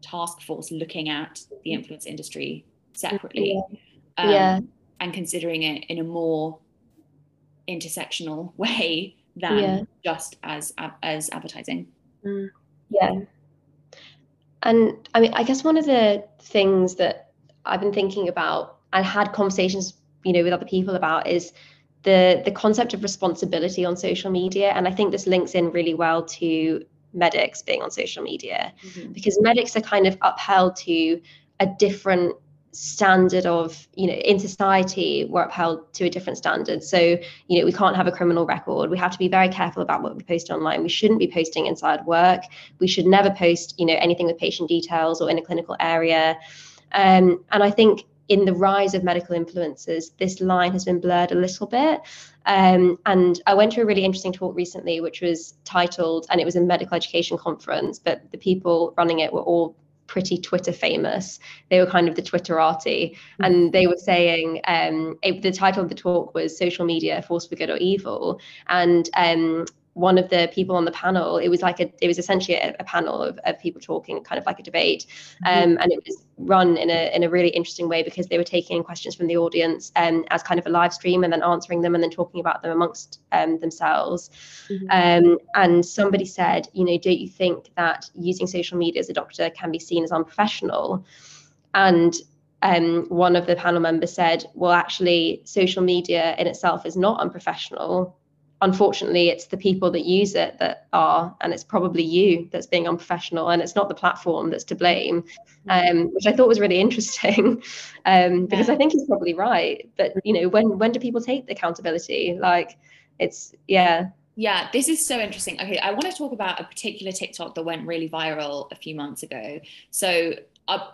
task force looking at the influence industry separately. And considering it in a more intersectional way than just as advertising. And I mean, I guess one of the things that I've been thinking about and had conversations, you know, with other people about is the concept of responsibility on social media. And I think this links in really well to medics being on social media, because medics are kind of upheld to a different standard of, you know, in society we're upheld to a different standard. So, you know, we can't have a criminal record, we have to be very careful about what we post online, we shouldn't be posting inside work, we should never post, you know, anything with patient details or in a clinical area. And I think in the rise of medical influencers, this line has been blurred a little bit. And I went to a really interesting talk recently, which was titled, and it was a medical education conference, but the people running it were all pretty Twitter famous. They were kind of the Twitterati, and they were saying, the title of the talk was Social Media, Force for Good or Evil. And one of the people on the panel, it was essentially a panel of people talking, kind of like a debate. And it was run in a really interesting way because they were taking questions from the audience as kind of a live stream and then answering them and then talking about them amongst themselves. And somebody said, you know, don't you think that using social media as a doctor can be seen as unprofessional? And one of the panel members said, well, actually, social media in itself is not unprofessional. Unfortunately, it's the people that use it that are, and it's probably you that's being unprofessional, and it's not the platform that's to blame, which I thought was really interesting, because I think he's probably right. But, you know, when do people take the accountability? Like, it's, yeah. Yeah, this is so interesting. Okay, I want to talk about a particular TikTok that went really viral a few months ago. So,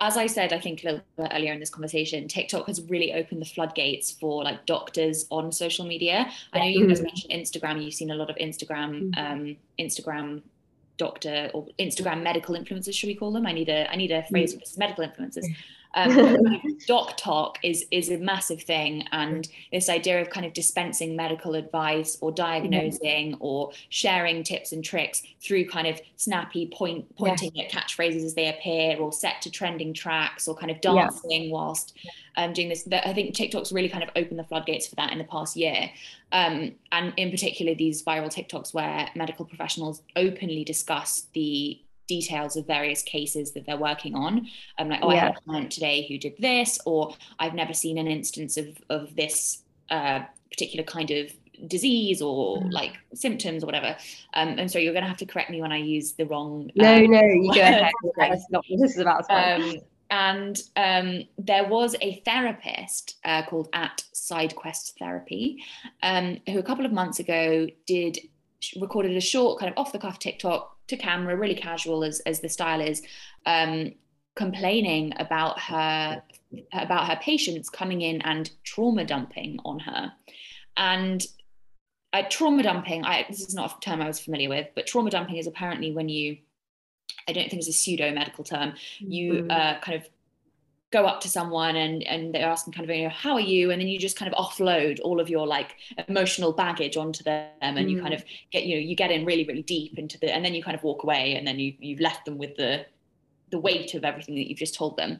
as I said, I think a little bit earlier in this conversation, TikTok has really opened the floodgates for like doctors on social media. I know you guys mentioned Instagram. You've seen a lot of Instagram doctor or Instagram medical influencers, should we call them? I need a phrase for this, medical influencers. DocTok is a massive thing, and this idea of kind of dispensing medical advice or diagnosing or sharing tips and tricks through kind of snappy pointing at catchphrases as they appear, or set to trending tracks, or kind of dancing whilst doing this. I think TikTok's really kind of opened the floodgates for that in the past year. And in particular, these viral TikToks where medical professionals openly discuss the details of various cases that they're working on. I'm like, I had a client today who did this, or I've never seen an instance of this particular kind of disease or like symptoms or whatever. I'm sorry, you're going to have to correct me when I use the wrong. No, you go ahead. That's not what this is about. And there was a therapist called at SideQuest Therapy, who a couple of months ago recorded a short kind of off the cuff TikTok to camera, really casual as the style is, complaining about her patients coming in and trauma dumping on her. And trauma dumping, this is not a term I was familiar with, but trauma dumping is apparently when you, I don't think it's a pseudo medical term, you kind of go up to someone and they're asking kind of, you know, how are you? And then you just kind of offload all of your like emotional baggage onto them, and you kind of get, you know, you get in really, really deep into and then you kind of walk away, and then you've left them with the weight of everything that you've just told them.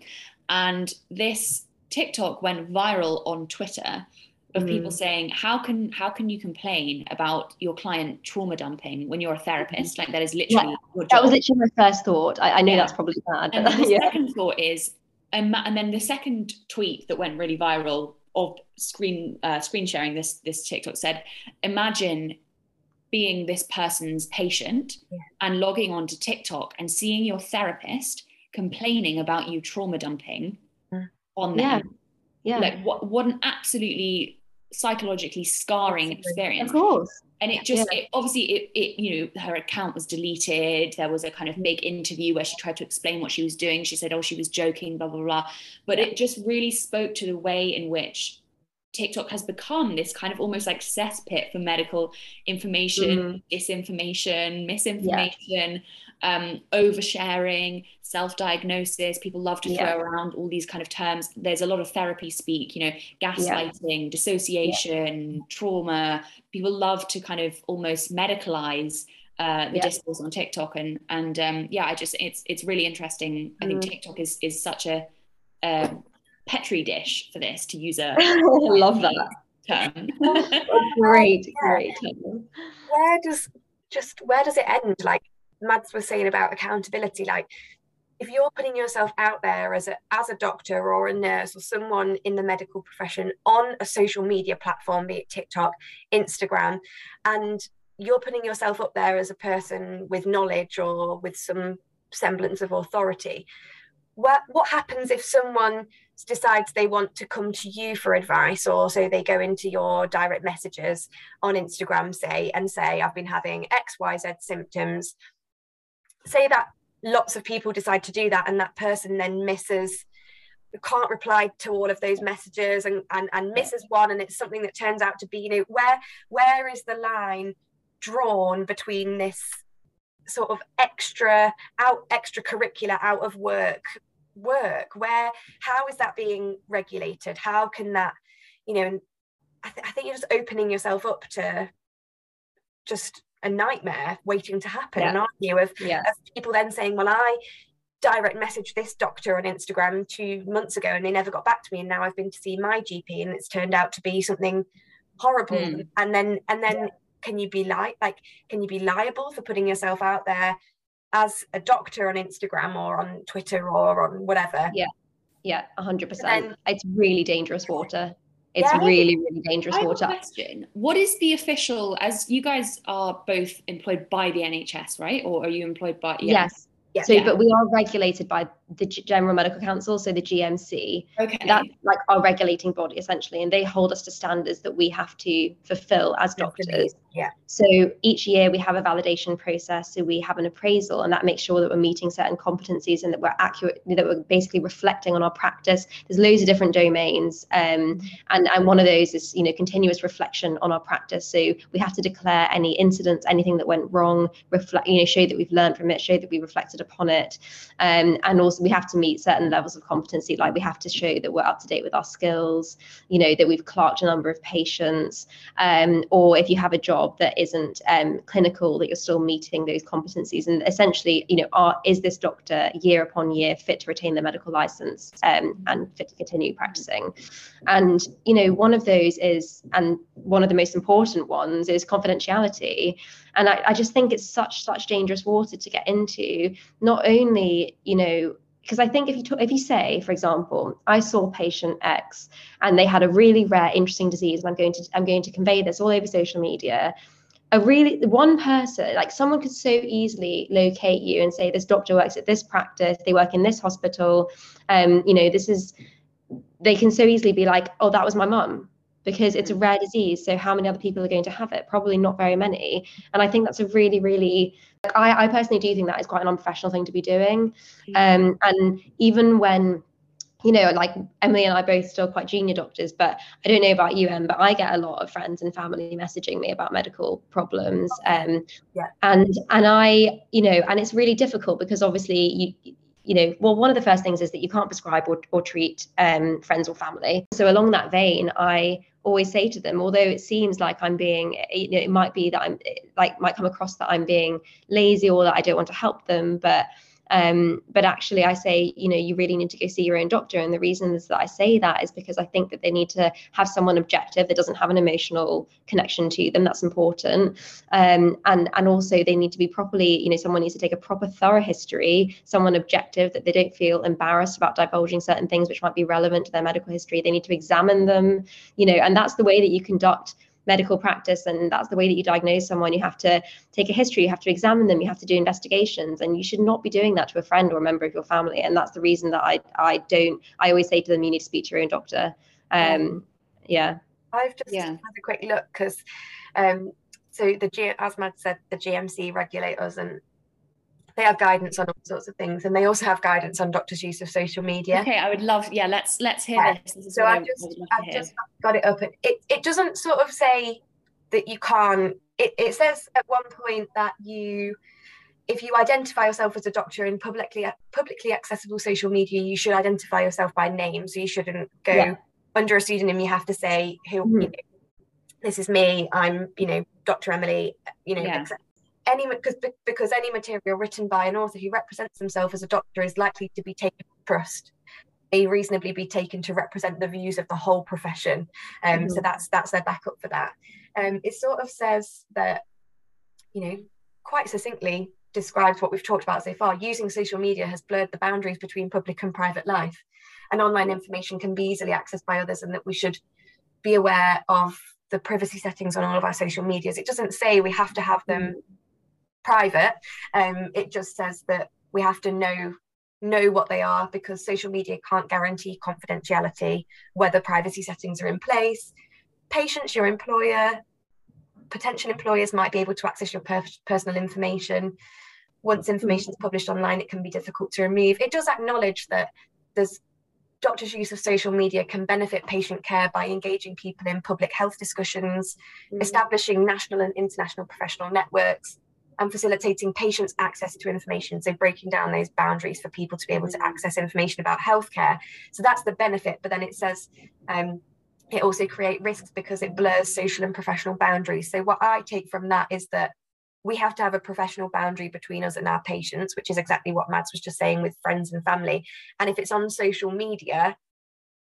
And this TikTok went viral on Twitter of people saying, how can you complain about your client trauma dumping when you're a therapist? Like, that is literally your job. That was literally my first thought. I know that's probably bad. And the second thought is, and then the second tweet that went really viral of screen sharing this TikTok said, imagine being this person's patient and logging onto TikTok and seeing your therapist complaining about you trauma dumping on them. Yeah. Like what an absolutely psychologically scarring experience. Of course. And it just, it obviously, it you know, her account was deleted. There was a kind of big interview where she tried to explain what she was doing. She said, oh, she was joking, blah, blah, blah. But it just really spoke to the way in which TikTok has become this kind of almost like cesspit for medical information, disinformation, misinformation, oversharing, self-diagnosis. People love to throw around all these kind of terms. There's a lot of therapy speak, you know, gaslighting, dissociation, trauma. People love to kind of almost medicalize the discourse on TikTok. And I just, it's really interesting. I think TikTok is such a Petri dish for this, to use a love that term. Great term. Where does it end? Like Mads was saying about accountability, like if you're putting yourself out there as a doctor or a nurse or someone in the medical profession on a social media platform, be it TikTok, Instagram, and you're putting yourself up there as a person with knowledge or with some semblance of authority, what happens if someone decides they want to come to you for advice, or so they go into your direct messages on Instagram, say, and say, I've been having XYZ symptoms. Say that lots of people decide to do that, and that person then misses can't reply to all of those messages and misses one, and it's something that turns out to be, you know, where is the line drawn between this sort of extracurricular out of work? Where, how is that being regulated? How can that, you know, I think you're just opening yourself up to just a nightmare waiting to happen, aren't you? Of people then saying, well, I direct messaged this doctor on Instagram 2 months ago and they never got back to me, and now I've been to see my GP and it's turned out to be something horrible. And then can you be liable for putting yourself out there as a doctor on Instagram or on Twitter or on whatever? 100%. It's really dangerous water. It's really, really dangerous water. I have a question. What is the official, as you guys are both employed by the NHS, right? Or are you employed by? Yes. Yeah. So, but we are regulated by the General Medical Council, so the GMC. Okay. That's like our regulating body, essentially, and they hold us to standards that we have to fulfill as doctors. Yeah. So each year we have a validation process, so we have an appraisal, and that makes sure that we're meeting certain competencies and that we're accurate, that we're basically reflecting on our practice. There's loads of different domains, and one of those is, you know, continuous reflection on our practice. So we have to declare any incidents, anything that went wrong, reflect, you know, show that we've learned from it, show that we reflected upon it, and also we have to meet certain levels of competency, like we have to show that we're up to date with our skills, you know, that we've clerked a number of patients, or if you have a job that isn't clinical, that you're still meeting those competencies. And essentially, you know, is this doctor year upon year fit to retain their medical license and fit to continue practicing? And, you know, one of those is, and one of the most important ones is confidentiality. And I just think it's such dangerous water to get into, not only, you know, because I think if you say, for example, I saw patient X and they had a really rare, interesting disease, and I'm going to convey this all over social media. One person, like someone could so easily locate you and say, this doctor works at this practice, they work in this hospital, you know, they can so easily be like, oh, that was my mum, because it's a rare disease. So how many other people are going to have it? Probably not very many. And I think that's a really, really, like, I personally do think that is quite an unprofessional thing to be doing. And even when, you know, like Emily and I are both still quite junior doctors, but I don't know about you, Em, but I get a lot of friends and family messaging me about medical problems. And I, you know, and it's really difficult because obviously you know, well, one of the first things is that you can't prescribe or treat friends or family. So along that vein, I always say to them, although it seems like I'm being, you know, it might be that I'm like, might come across that I'm being lazy or that I don't want to help them. But actually I say, you know, you really need to go see your own doctor. And the reason that I say that is because I think that they need to have someone objective that doesn't have an emotional connection to them. That's important. And also they need to be properly, you know, someone needs to take a proper thorough history, someone objective, that they don't feel embarrassed about divulging certain things which might be relevant to their medical history. They need to examine them, you know, and that's the way that you conduct medical practice, and that's the way that you diagnose someone. You have to take a history, you have to examine them, you have to do investigations, and you should not be doing that to a friend or a member of your family. And that's the reason that I always say to them, you need to speak to your own doctor. I've just had a quick look, because so as Mad said, the GMC regulate us, and they have guidance on all sorts of things, and they also have guidance on doctors' use of social media. Okay, I would love, let's hear this. This is so I've just got it up. It doesn't sort of say that you can't. It says at one point that if you identify yourself as a doctor in publicly accessible social media, you should identify yourself by name. So you shouldn't go under a pseudonym. You have to say who. You know, this is me. I'm, you know, Dr. Emily. You know, because any material written by an author who represents himself as a doctor is likely to be taken to trust, may reasonably be taken to represent the views of the whole profession. So that's their backup for that. It sort of says that, you know, quite succinctly describes what we've talked about so far. Using social media has blurred the boundaries between public and private life, and online information can be easily accessed by others, and that we should be aware of the privacy settings on all of our social medias. It doesn't say we have to have them private. It just says that we have to know what they are, because social media can't guarantee confidentiality, whether privacy settings are in place. Patients, your employer, potential employers might be able to access your personal information. Once information is published online, it can be difficult to remove. It does acknowledge that there's Doctors' use of social media can benefit patient care by engaging people in public health discussions, establishing national and international professional networks, and facilitating patients' access to information. So breaking down those boundaries for people to be able to access information about healthcare. So that's the benefit. But then it says it also creates risks because it blurs social and professional boundaries. So what I take from that is that we have to have a professional boundary between us and our patients, which is exactly what Mads was just saying with friends and family. And if it's on social media,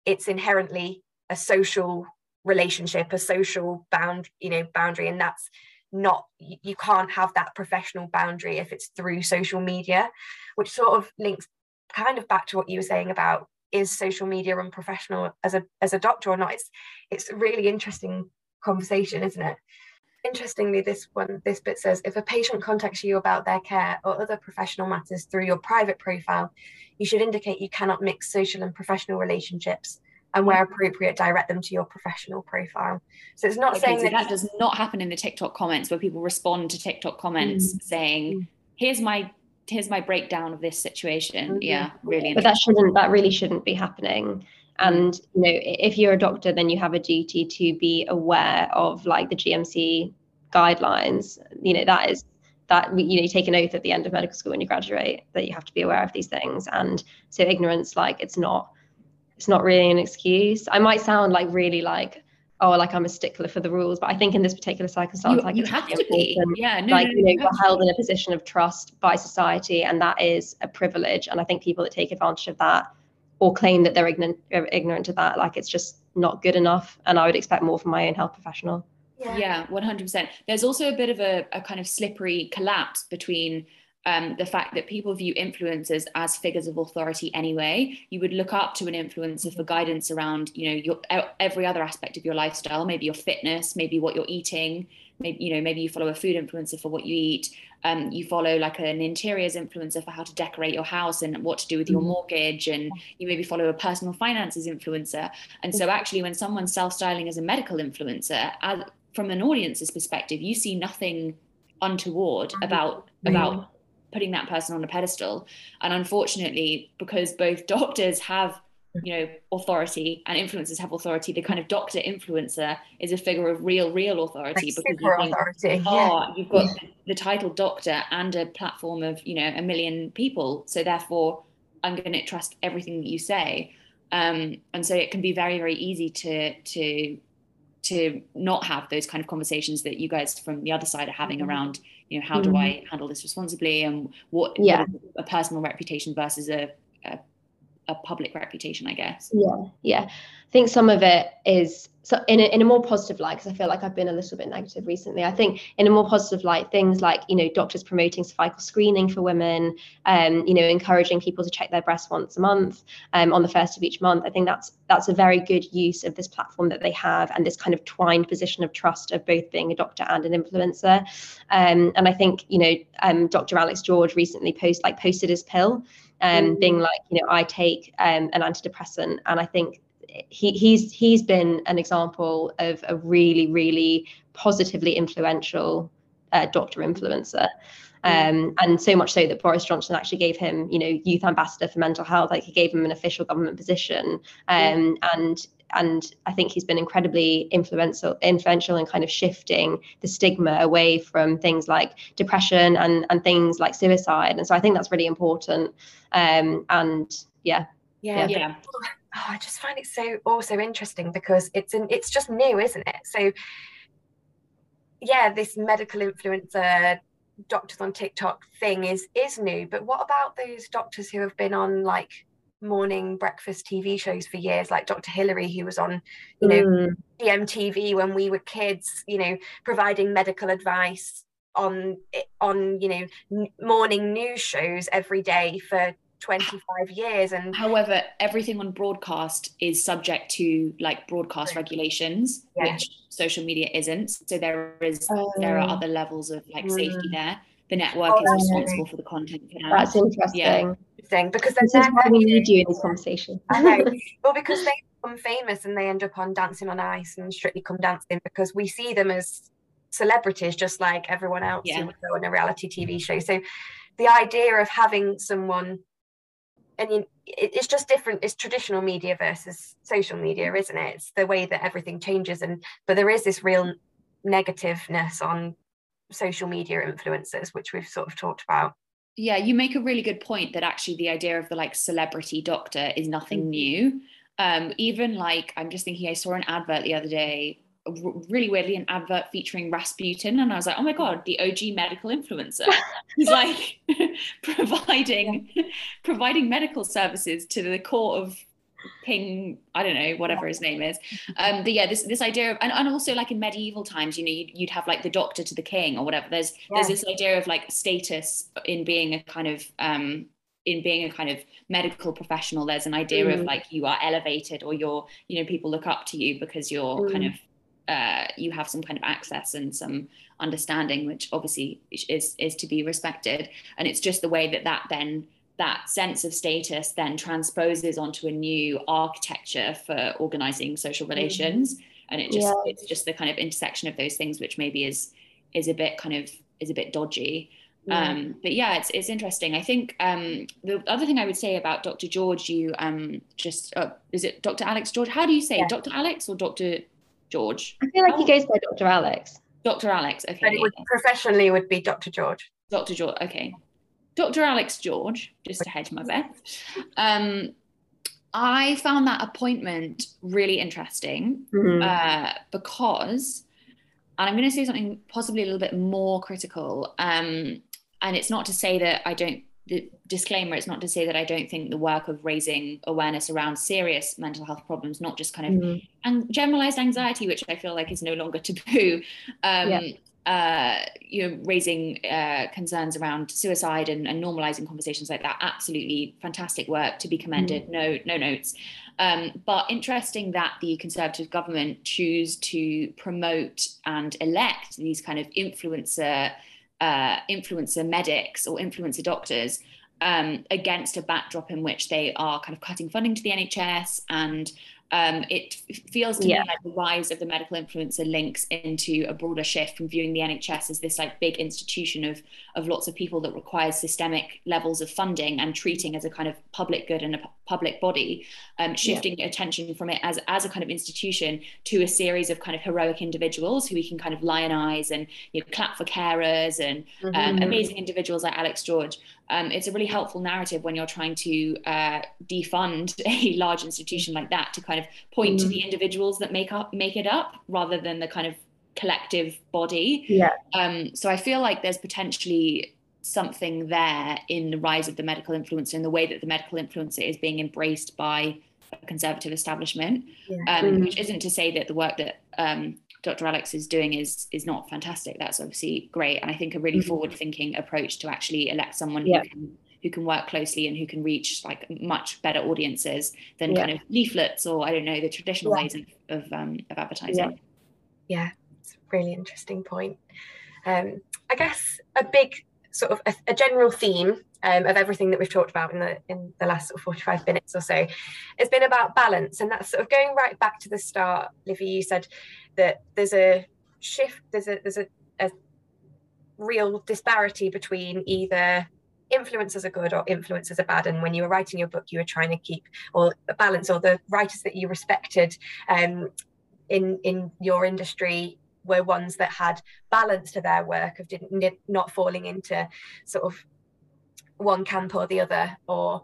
it's inherently a social relationship, a social boundary, and that's not, you can't have that professional boundary if it's through social media, which sort of links kind of back to what you were saying about, is social media unprofessional as a doctor or not? It's a really interesting conversation, isn't it? Interestingly, this bit says, if a patient contacts you about their care or other professional matters through your private profile, you should indicate you cannot mix social and professional relationships, and where appropriate, direct them to your professional profile. So it's not saying that does not happen in the TikTok comments, where people respond to TikTok comments saying, here's my breakdown of this situation. Yeah, really. But that really shouldn't be happening. And you know, if you're a doctor, then you have a duty to be aware of like the GMC guidelines. You know, you take an oath at the end of medical school when you graduate that you have to be aware of these things. And so ignorance, like, it's not really an excuse. I might sound like really I'm a stickler for the rules, but I think in this particular circumstance, you have to be. Yeah, we're held in a position of trust by society, and that is a privilege. And I think people that take advantage of that, or claim that they're ignorant of that, like, it's just not good enough. And I would expect more from my own health professional. Yeah, 100%. There's also a bit of a kind of slippery collapse between the fact that people view influencers as figures of authority anyway. You would look up to an influencer for guidance around, every other aspect of your lifestyle, maybe your fitness, maybe what you're eating. Maybe you follow a food influencer for what you eat. You follow like an interiors influencer for how to decorate your house and what to do with your mortgage. And you maybe follow a personal finances influencer. And so actually when someone's self-styling as a medical influencer, from an audience's perspective, you see nothing untoward about putting that person on a pedestal. And unfortunately, because both doctors have authority and influencers have authority, the kind of doctor influencer is a figure of real authority, like because super authority. You've got the title doctor and a platform of 1 million people, so therefore I'm going to trust everything that you say, and so it can be very, very easy to not have those kind of conversations that you guys from the other side are having around how do I handle this responsibly, and what a personal reputation versus a public reputation, I guess. Yeah. I think some of it is, so in a more positive light, because I feel like I've been a little bit negative recently. I think in a more positive light, things like, doctors promoting cervical screening for women, encouraging people to check their breasts once a month, on the first of each month. I think that's a very good use of this platform that they have, and this kind of twined position of trust of both being a doctor and an influencer. And I think, Dr. Alex George recently posted his pill, being like, I take an antidepressant, and I think he's been an example of a really, really positively influential doctor influencer, and so much so that Boris Johnson actually gave him youth ambassador for mental health, like he gave him an official government position, and I think he's been incredibly influential in kind of shifting the stigma away from things like depression and things like suicide. And so I think that's really important. Yeah. Oh, I just find it so also interesting because it's just new, isn't it? So yeah, this medical influencer, doctors on TikTok thing is new, but what about those doctors who have been on like morning breakfast TV shows for years, like Dr. Hillary, who was on DMTV when we were kids, providing medical advice on morning news shows every day for 25 years. And however, everything on broadcast is subject to like broadcast regulations, which social media isn't, so there are other levels of like safety there. The network is responsible for the content. That's interesting. Yeah. Because this is why we need you in this conversation. I know. Well, because they become famous and they end up on Dancing on Ice and Strictly Come Dancing, because we see them as celebrities just like everyone else who would go on a reality TV show. So the idea of having someone and it's just different. It's traditional media versus social media, isn't it? It's the way that everything changes, but there is this real negativeness on social media influencers, which we've sort of talked about. Yeah, you make a really good point that actually the idea of the like celebrity doctor is nothing new. Even like, I'm just thinking, I saw an advert the other day, really weirdly, an advert featuring Rasputin, and I was like, oh my god, the OG medical influencer. He's like providing medical services to the core of King, I don't know, whatever his name is. But yeah, this idea of, and also like in medieval times, you know, you'd have like the doctor to the king or whatever. There's this idea of like status in being a kind of medical professional. There's an idea of like you are elevated, or you're, you know, people look up to you because you're kind of you have some kind of access and some understanding, which obviously is to be respected. And it's just the way that then that sense of status then transposes onto a new architecture for organizing social relations. And it's just the kind of intersection of those things, which maybe is a bit dodgy. But yeah, it's interesting. I think the other thing I would say about Dr. George, you is it Dr. Alex George? How do you say Dr. Alex or Dr. George? I feel like he goes by Dr. Alex. Dr. Alex, okay. But it would professionally be Dr. George. Dr. George, okay. Dr. Alex George, just to hedge my bet. I found that appointment really interesting because, and I'm going to say something possibly a little bit more critical. And it's not to say that it's not to say that I don't think the work of raising awareness around serious mental health problems, not just kind of and generalized anxiety, which I feel like is no longer taboo, raising concerns around suicide and normalizing conversations like that. Absolutely fantastic work, to be commended. No notes. But interesting that the Conservative government choose to promote and elect these kind of influencer medics or influencer doctors against a backdrop in which they are kind of cutting funding to the NHS. And it feels to me like the rise of the medical influencer links into a broader shift from viewing the NHS as this like big institution of lots of people that requires systemic levels of funding, and treating as a kind of public good and a public body, shifting attention from it as a kind of institution to a series of kind of heroic individuals who we can kind of lionize and, you know, clap for carers and amazing individuals like Alex George. It's a really helpful narrative when you're trying to defund a large institution like that, to kind of point to the individuals that make it up rather than the kind of collective body. So I feel like there's potentially something there in the rise of the medical influencer and the way that the medical influencer is being embraced by a Conservative establishment, which isn't to say that the work that Dr. Alex is doing is not fantastic. That's obviously great, and I think a really forward-thinking approach to actually elect someone who can work closely and who can reach like much better audiences than kind of leaflets or, I don't know, the traditional ways of advertising. Yeah, it's a really interesting point. I guess a big sort of a general theme of everything that we've talked about in the last sort of 45 minutes or so has been about balance, and that's sort of going right back to the start. Livy, you said that there's a shift, there's a real disparity between either influencers are good or influencers are bad, and when you were writing your book you were trying to keep a balance, or the writers that you respected in your industry were ones that had balance to their work, of not falling into sort of one camp or the other, or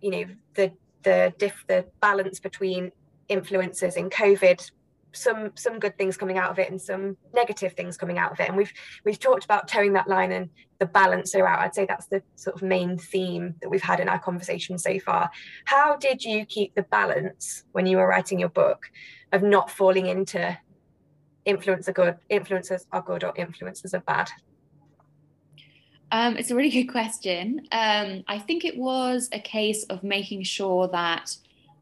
you know, the balance between influencers in COVID, some good things coming out of it and some negative things coming out of it. And we've talked about towing that line and the balance throughout. I'd say that's the sort of main theme that we've had in our conversation so far. How did you keep the balance when you were writing your book of not falling into influencers are good or influencers are bad? It's a really good question. I think it was a case of making sure that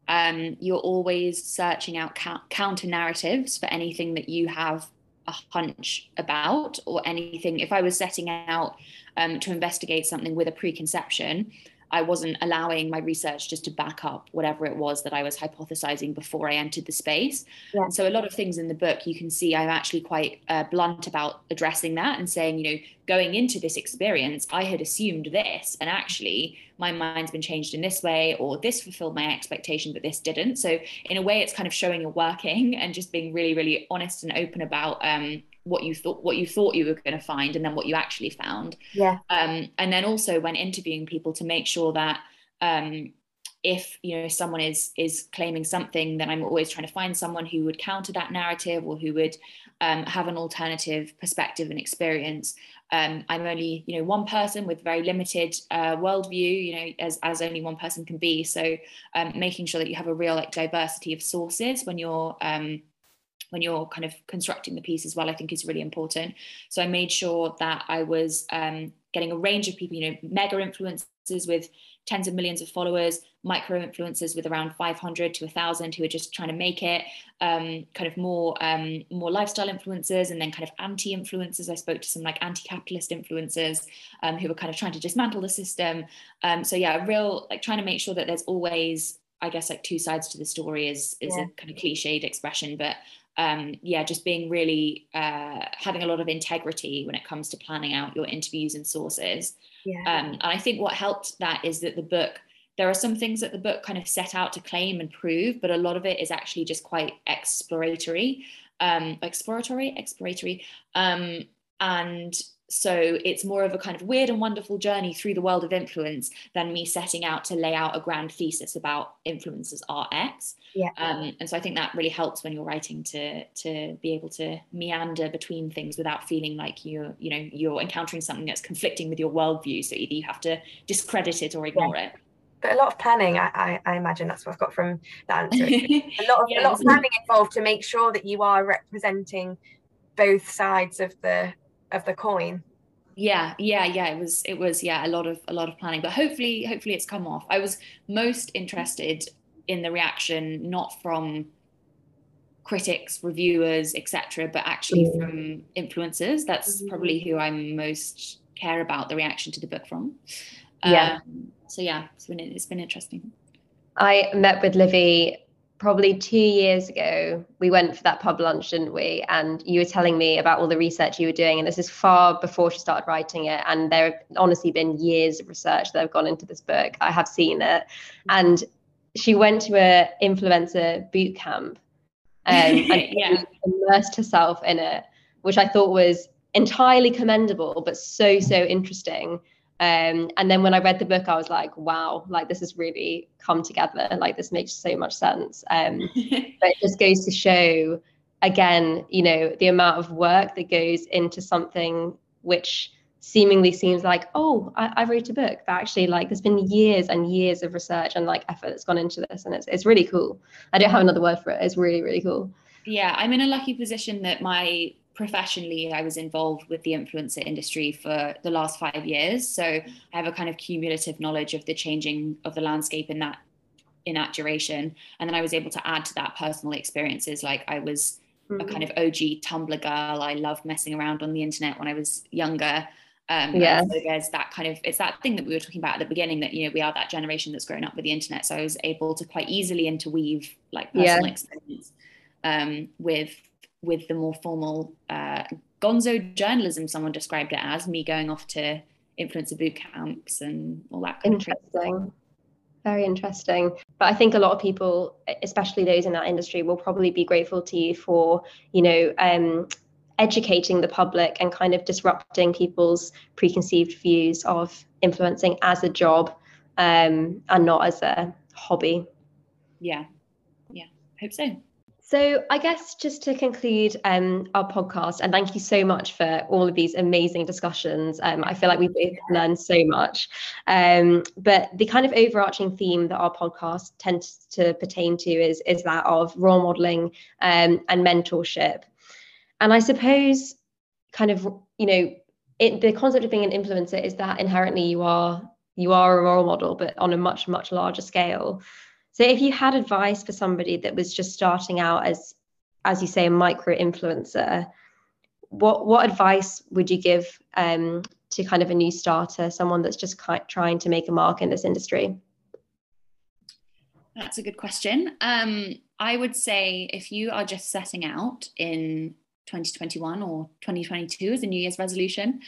you're always searching out counter narratives for anything that you have a hunch about, or anything. If I was setting out to investigate something with a preconception, I wasn't allowing my research just to back up whatever it was that I was hypothesizing before I entered the space. Yeah. So a lot of things in the book, you can see I'm actually quite blunt about addressing that and saying, you know, going into this experience, I had assumed this, and actually my mind's been changed in this way, or this fulfilled my expectation, but this didn't. So in a way, it's kind of showing you're working and just being really, really honest and open about what you thought you were going to find, and then what you actually found. Yeah. And then also when interviewing people, to make sure that if, you know, someone is claiming something, then I'm always trying to find someone who would counter that narrative, or who would have an alternative perspective and experience. I'm only, you know, one person with very limited worldview, you know, as only one person can be. So making sure that you have a real, like, diversity of sources when you're kind of constructing the piece as well, I think is really important. So I made sure that I was getting a range of people, you know, mega influencers with tens of millions of followers, micro influencers with around 500 to 1,000 who are just trying to make it, kind of more lifestyle influencers, and then kind of anti-influencers. I spoke to some, like, anti-capitalist influencers who were kind of trying to dismantle the system. So yeah, a real, like, trying to make sure that there's always, I guess, like, two sides to the story is a kind of cliched expression, but just being really having a lot of integrity when it comes to planning out your interviews and sources. Yeah. And I think what helped that is that the book, there are some things that the book kind of set out to claim and prove, but a lot of it is actually just quite exploratory. And so it's more of a kind of weird and wonderful journey through the world of influence than me setting out to lay out a grand thesis about influencers are X. Yeah. And so I think that really helps when you're writing to be able to meander between things without feeling like you're encountering something that's conflicting with your worldview. So either you have to discredit it or ignore it. But a lot of planning, I imagine that's what I've got from that answer. A lot of planning involved to make sure that you are representing both sides of the coin. It was a lot of planning, but hopefully it's come off. I was most interested in the reaction, not from critics, reviewers, etc., but actually from influencers. That's probably who I most care about the reaction to the book from. It's been interesting. I met with Livy probably 2 years ago. We went for that pub lunch, didn't we? And you were telling me about all the research you were doing, and this is far before she started writing it, and there have honestly been years of research that have gone into this book. I have seen it. And she went to an influencer boot camp and immersed herself in it, which I thought was entirely commendable, but so interesting. And then when I read the book, I was like, wow, like, this has really come together. Like, this makes so much sense. But it just goes to show, again, you know, the amount of work that goes into something which seemingly seems like, oh, I wrote a book. But actually, like, there's been years and years of research and, like, effort that's gone into this. And it's really cool. I don't have another word for it. It's really, really cool. Yeah, I'm in a lucky position that professionally, I was involved with the influencer industry for the last 5 years. So I have a kind of cumulative knowledge of the changing of the landscape in that duration. And then I was able to add to that personal experiences. Like, I was a kind of OG Tumblr girl. I loved messing around on the internet when I was younger. So there's that kind of, it's that thing that we were talking about at the beginning, that, you know, we are that generation that's grown up with the internet. So I was able to quite easily interweave, like, personal experience with the more formal gonzo journalism, someone described it as, me going off to influencer boot camps and all that kind of thing. Interesting. Very interesting. But I think a lot of people, especially those in that industry, will probably be grateful to you for, you know, educating the public and kind of disrupting people's preconceived views of influencing as a job and not as a hobby. Yeah. Yeah. Hope so. So I guess just to conclude our podcast, and thank you so much for all of these amazing discussions. I feel like we both learned so much. But the kind of overarching theme that our podcast tends to pertain to is that of role modelling and mentorship. And I suppose, kind of, you know, the concept of being an influencer is that inherently you are a role model, but on a much, much larger scale. So if you had advice for somebody that was just starting out as you say, a micro influencer, what advice would you give to kind of a new starter, someone that's just trying to make a mark in this industry? That's a good question. I would say if you are just setting out in 2021 or 2022 as a New Year's resolution,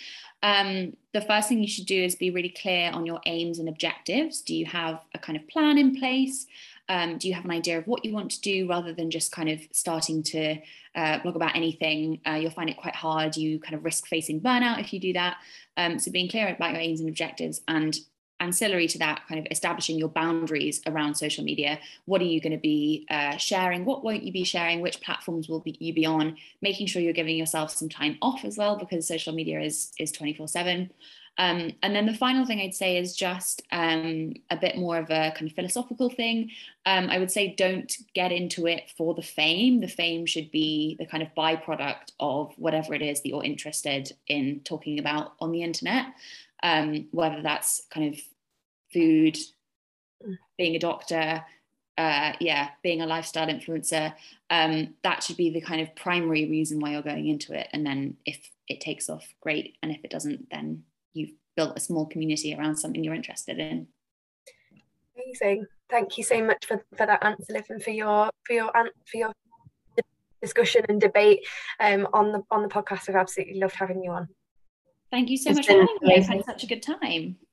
the first thing you should do is be really clear on your aims and objectives. Do you have a kind of plan in place? Do you have an idea of what you want to do, rather than just kind of starting to blog about anything? You'll find it quite hard. You kind of risk facing burnout if you do that. So being clear about your aims and objectives, and ancillary to that, kind of establishing your boundaries around social media. What are you going to be sharing? What won't you be sharing? Which platforms will you be on? Making sure you're giving yourself some time off as well, because social media is 24/7. And then the final thing I'd say is just a bit more of a kind of philosophical thing. I would say don't get into it for the fame. The fame should be the kind of byproduct of whatever it is that you're interested in talking about on the internet. Whether that's kind of food, being a doctor, being a lifestyle influencer, that should be the kind of primary reason why you're going into it. And then if it takes off, great. And if it doesn't, then you've built a small community around something you're interested in. Amazing. Thank you so much for that answer, Liv, and for your discussion and debate on the podcast. I've absolutely loved having you on. Thank you so much for having me. I've had such a good time.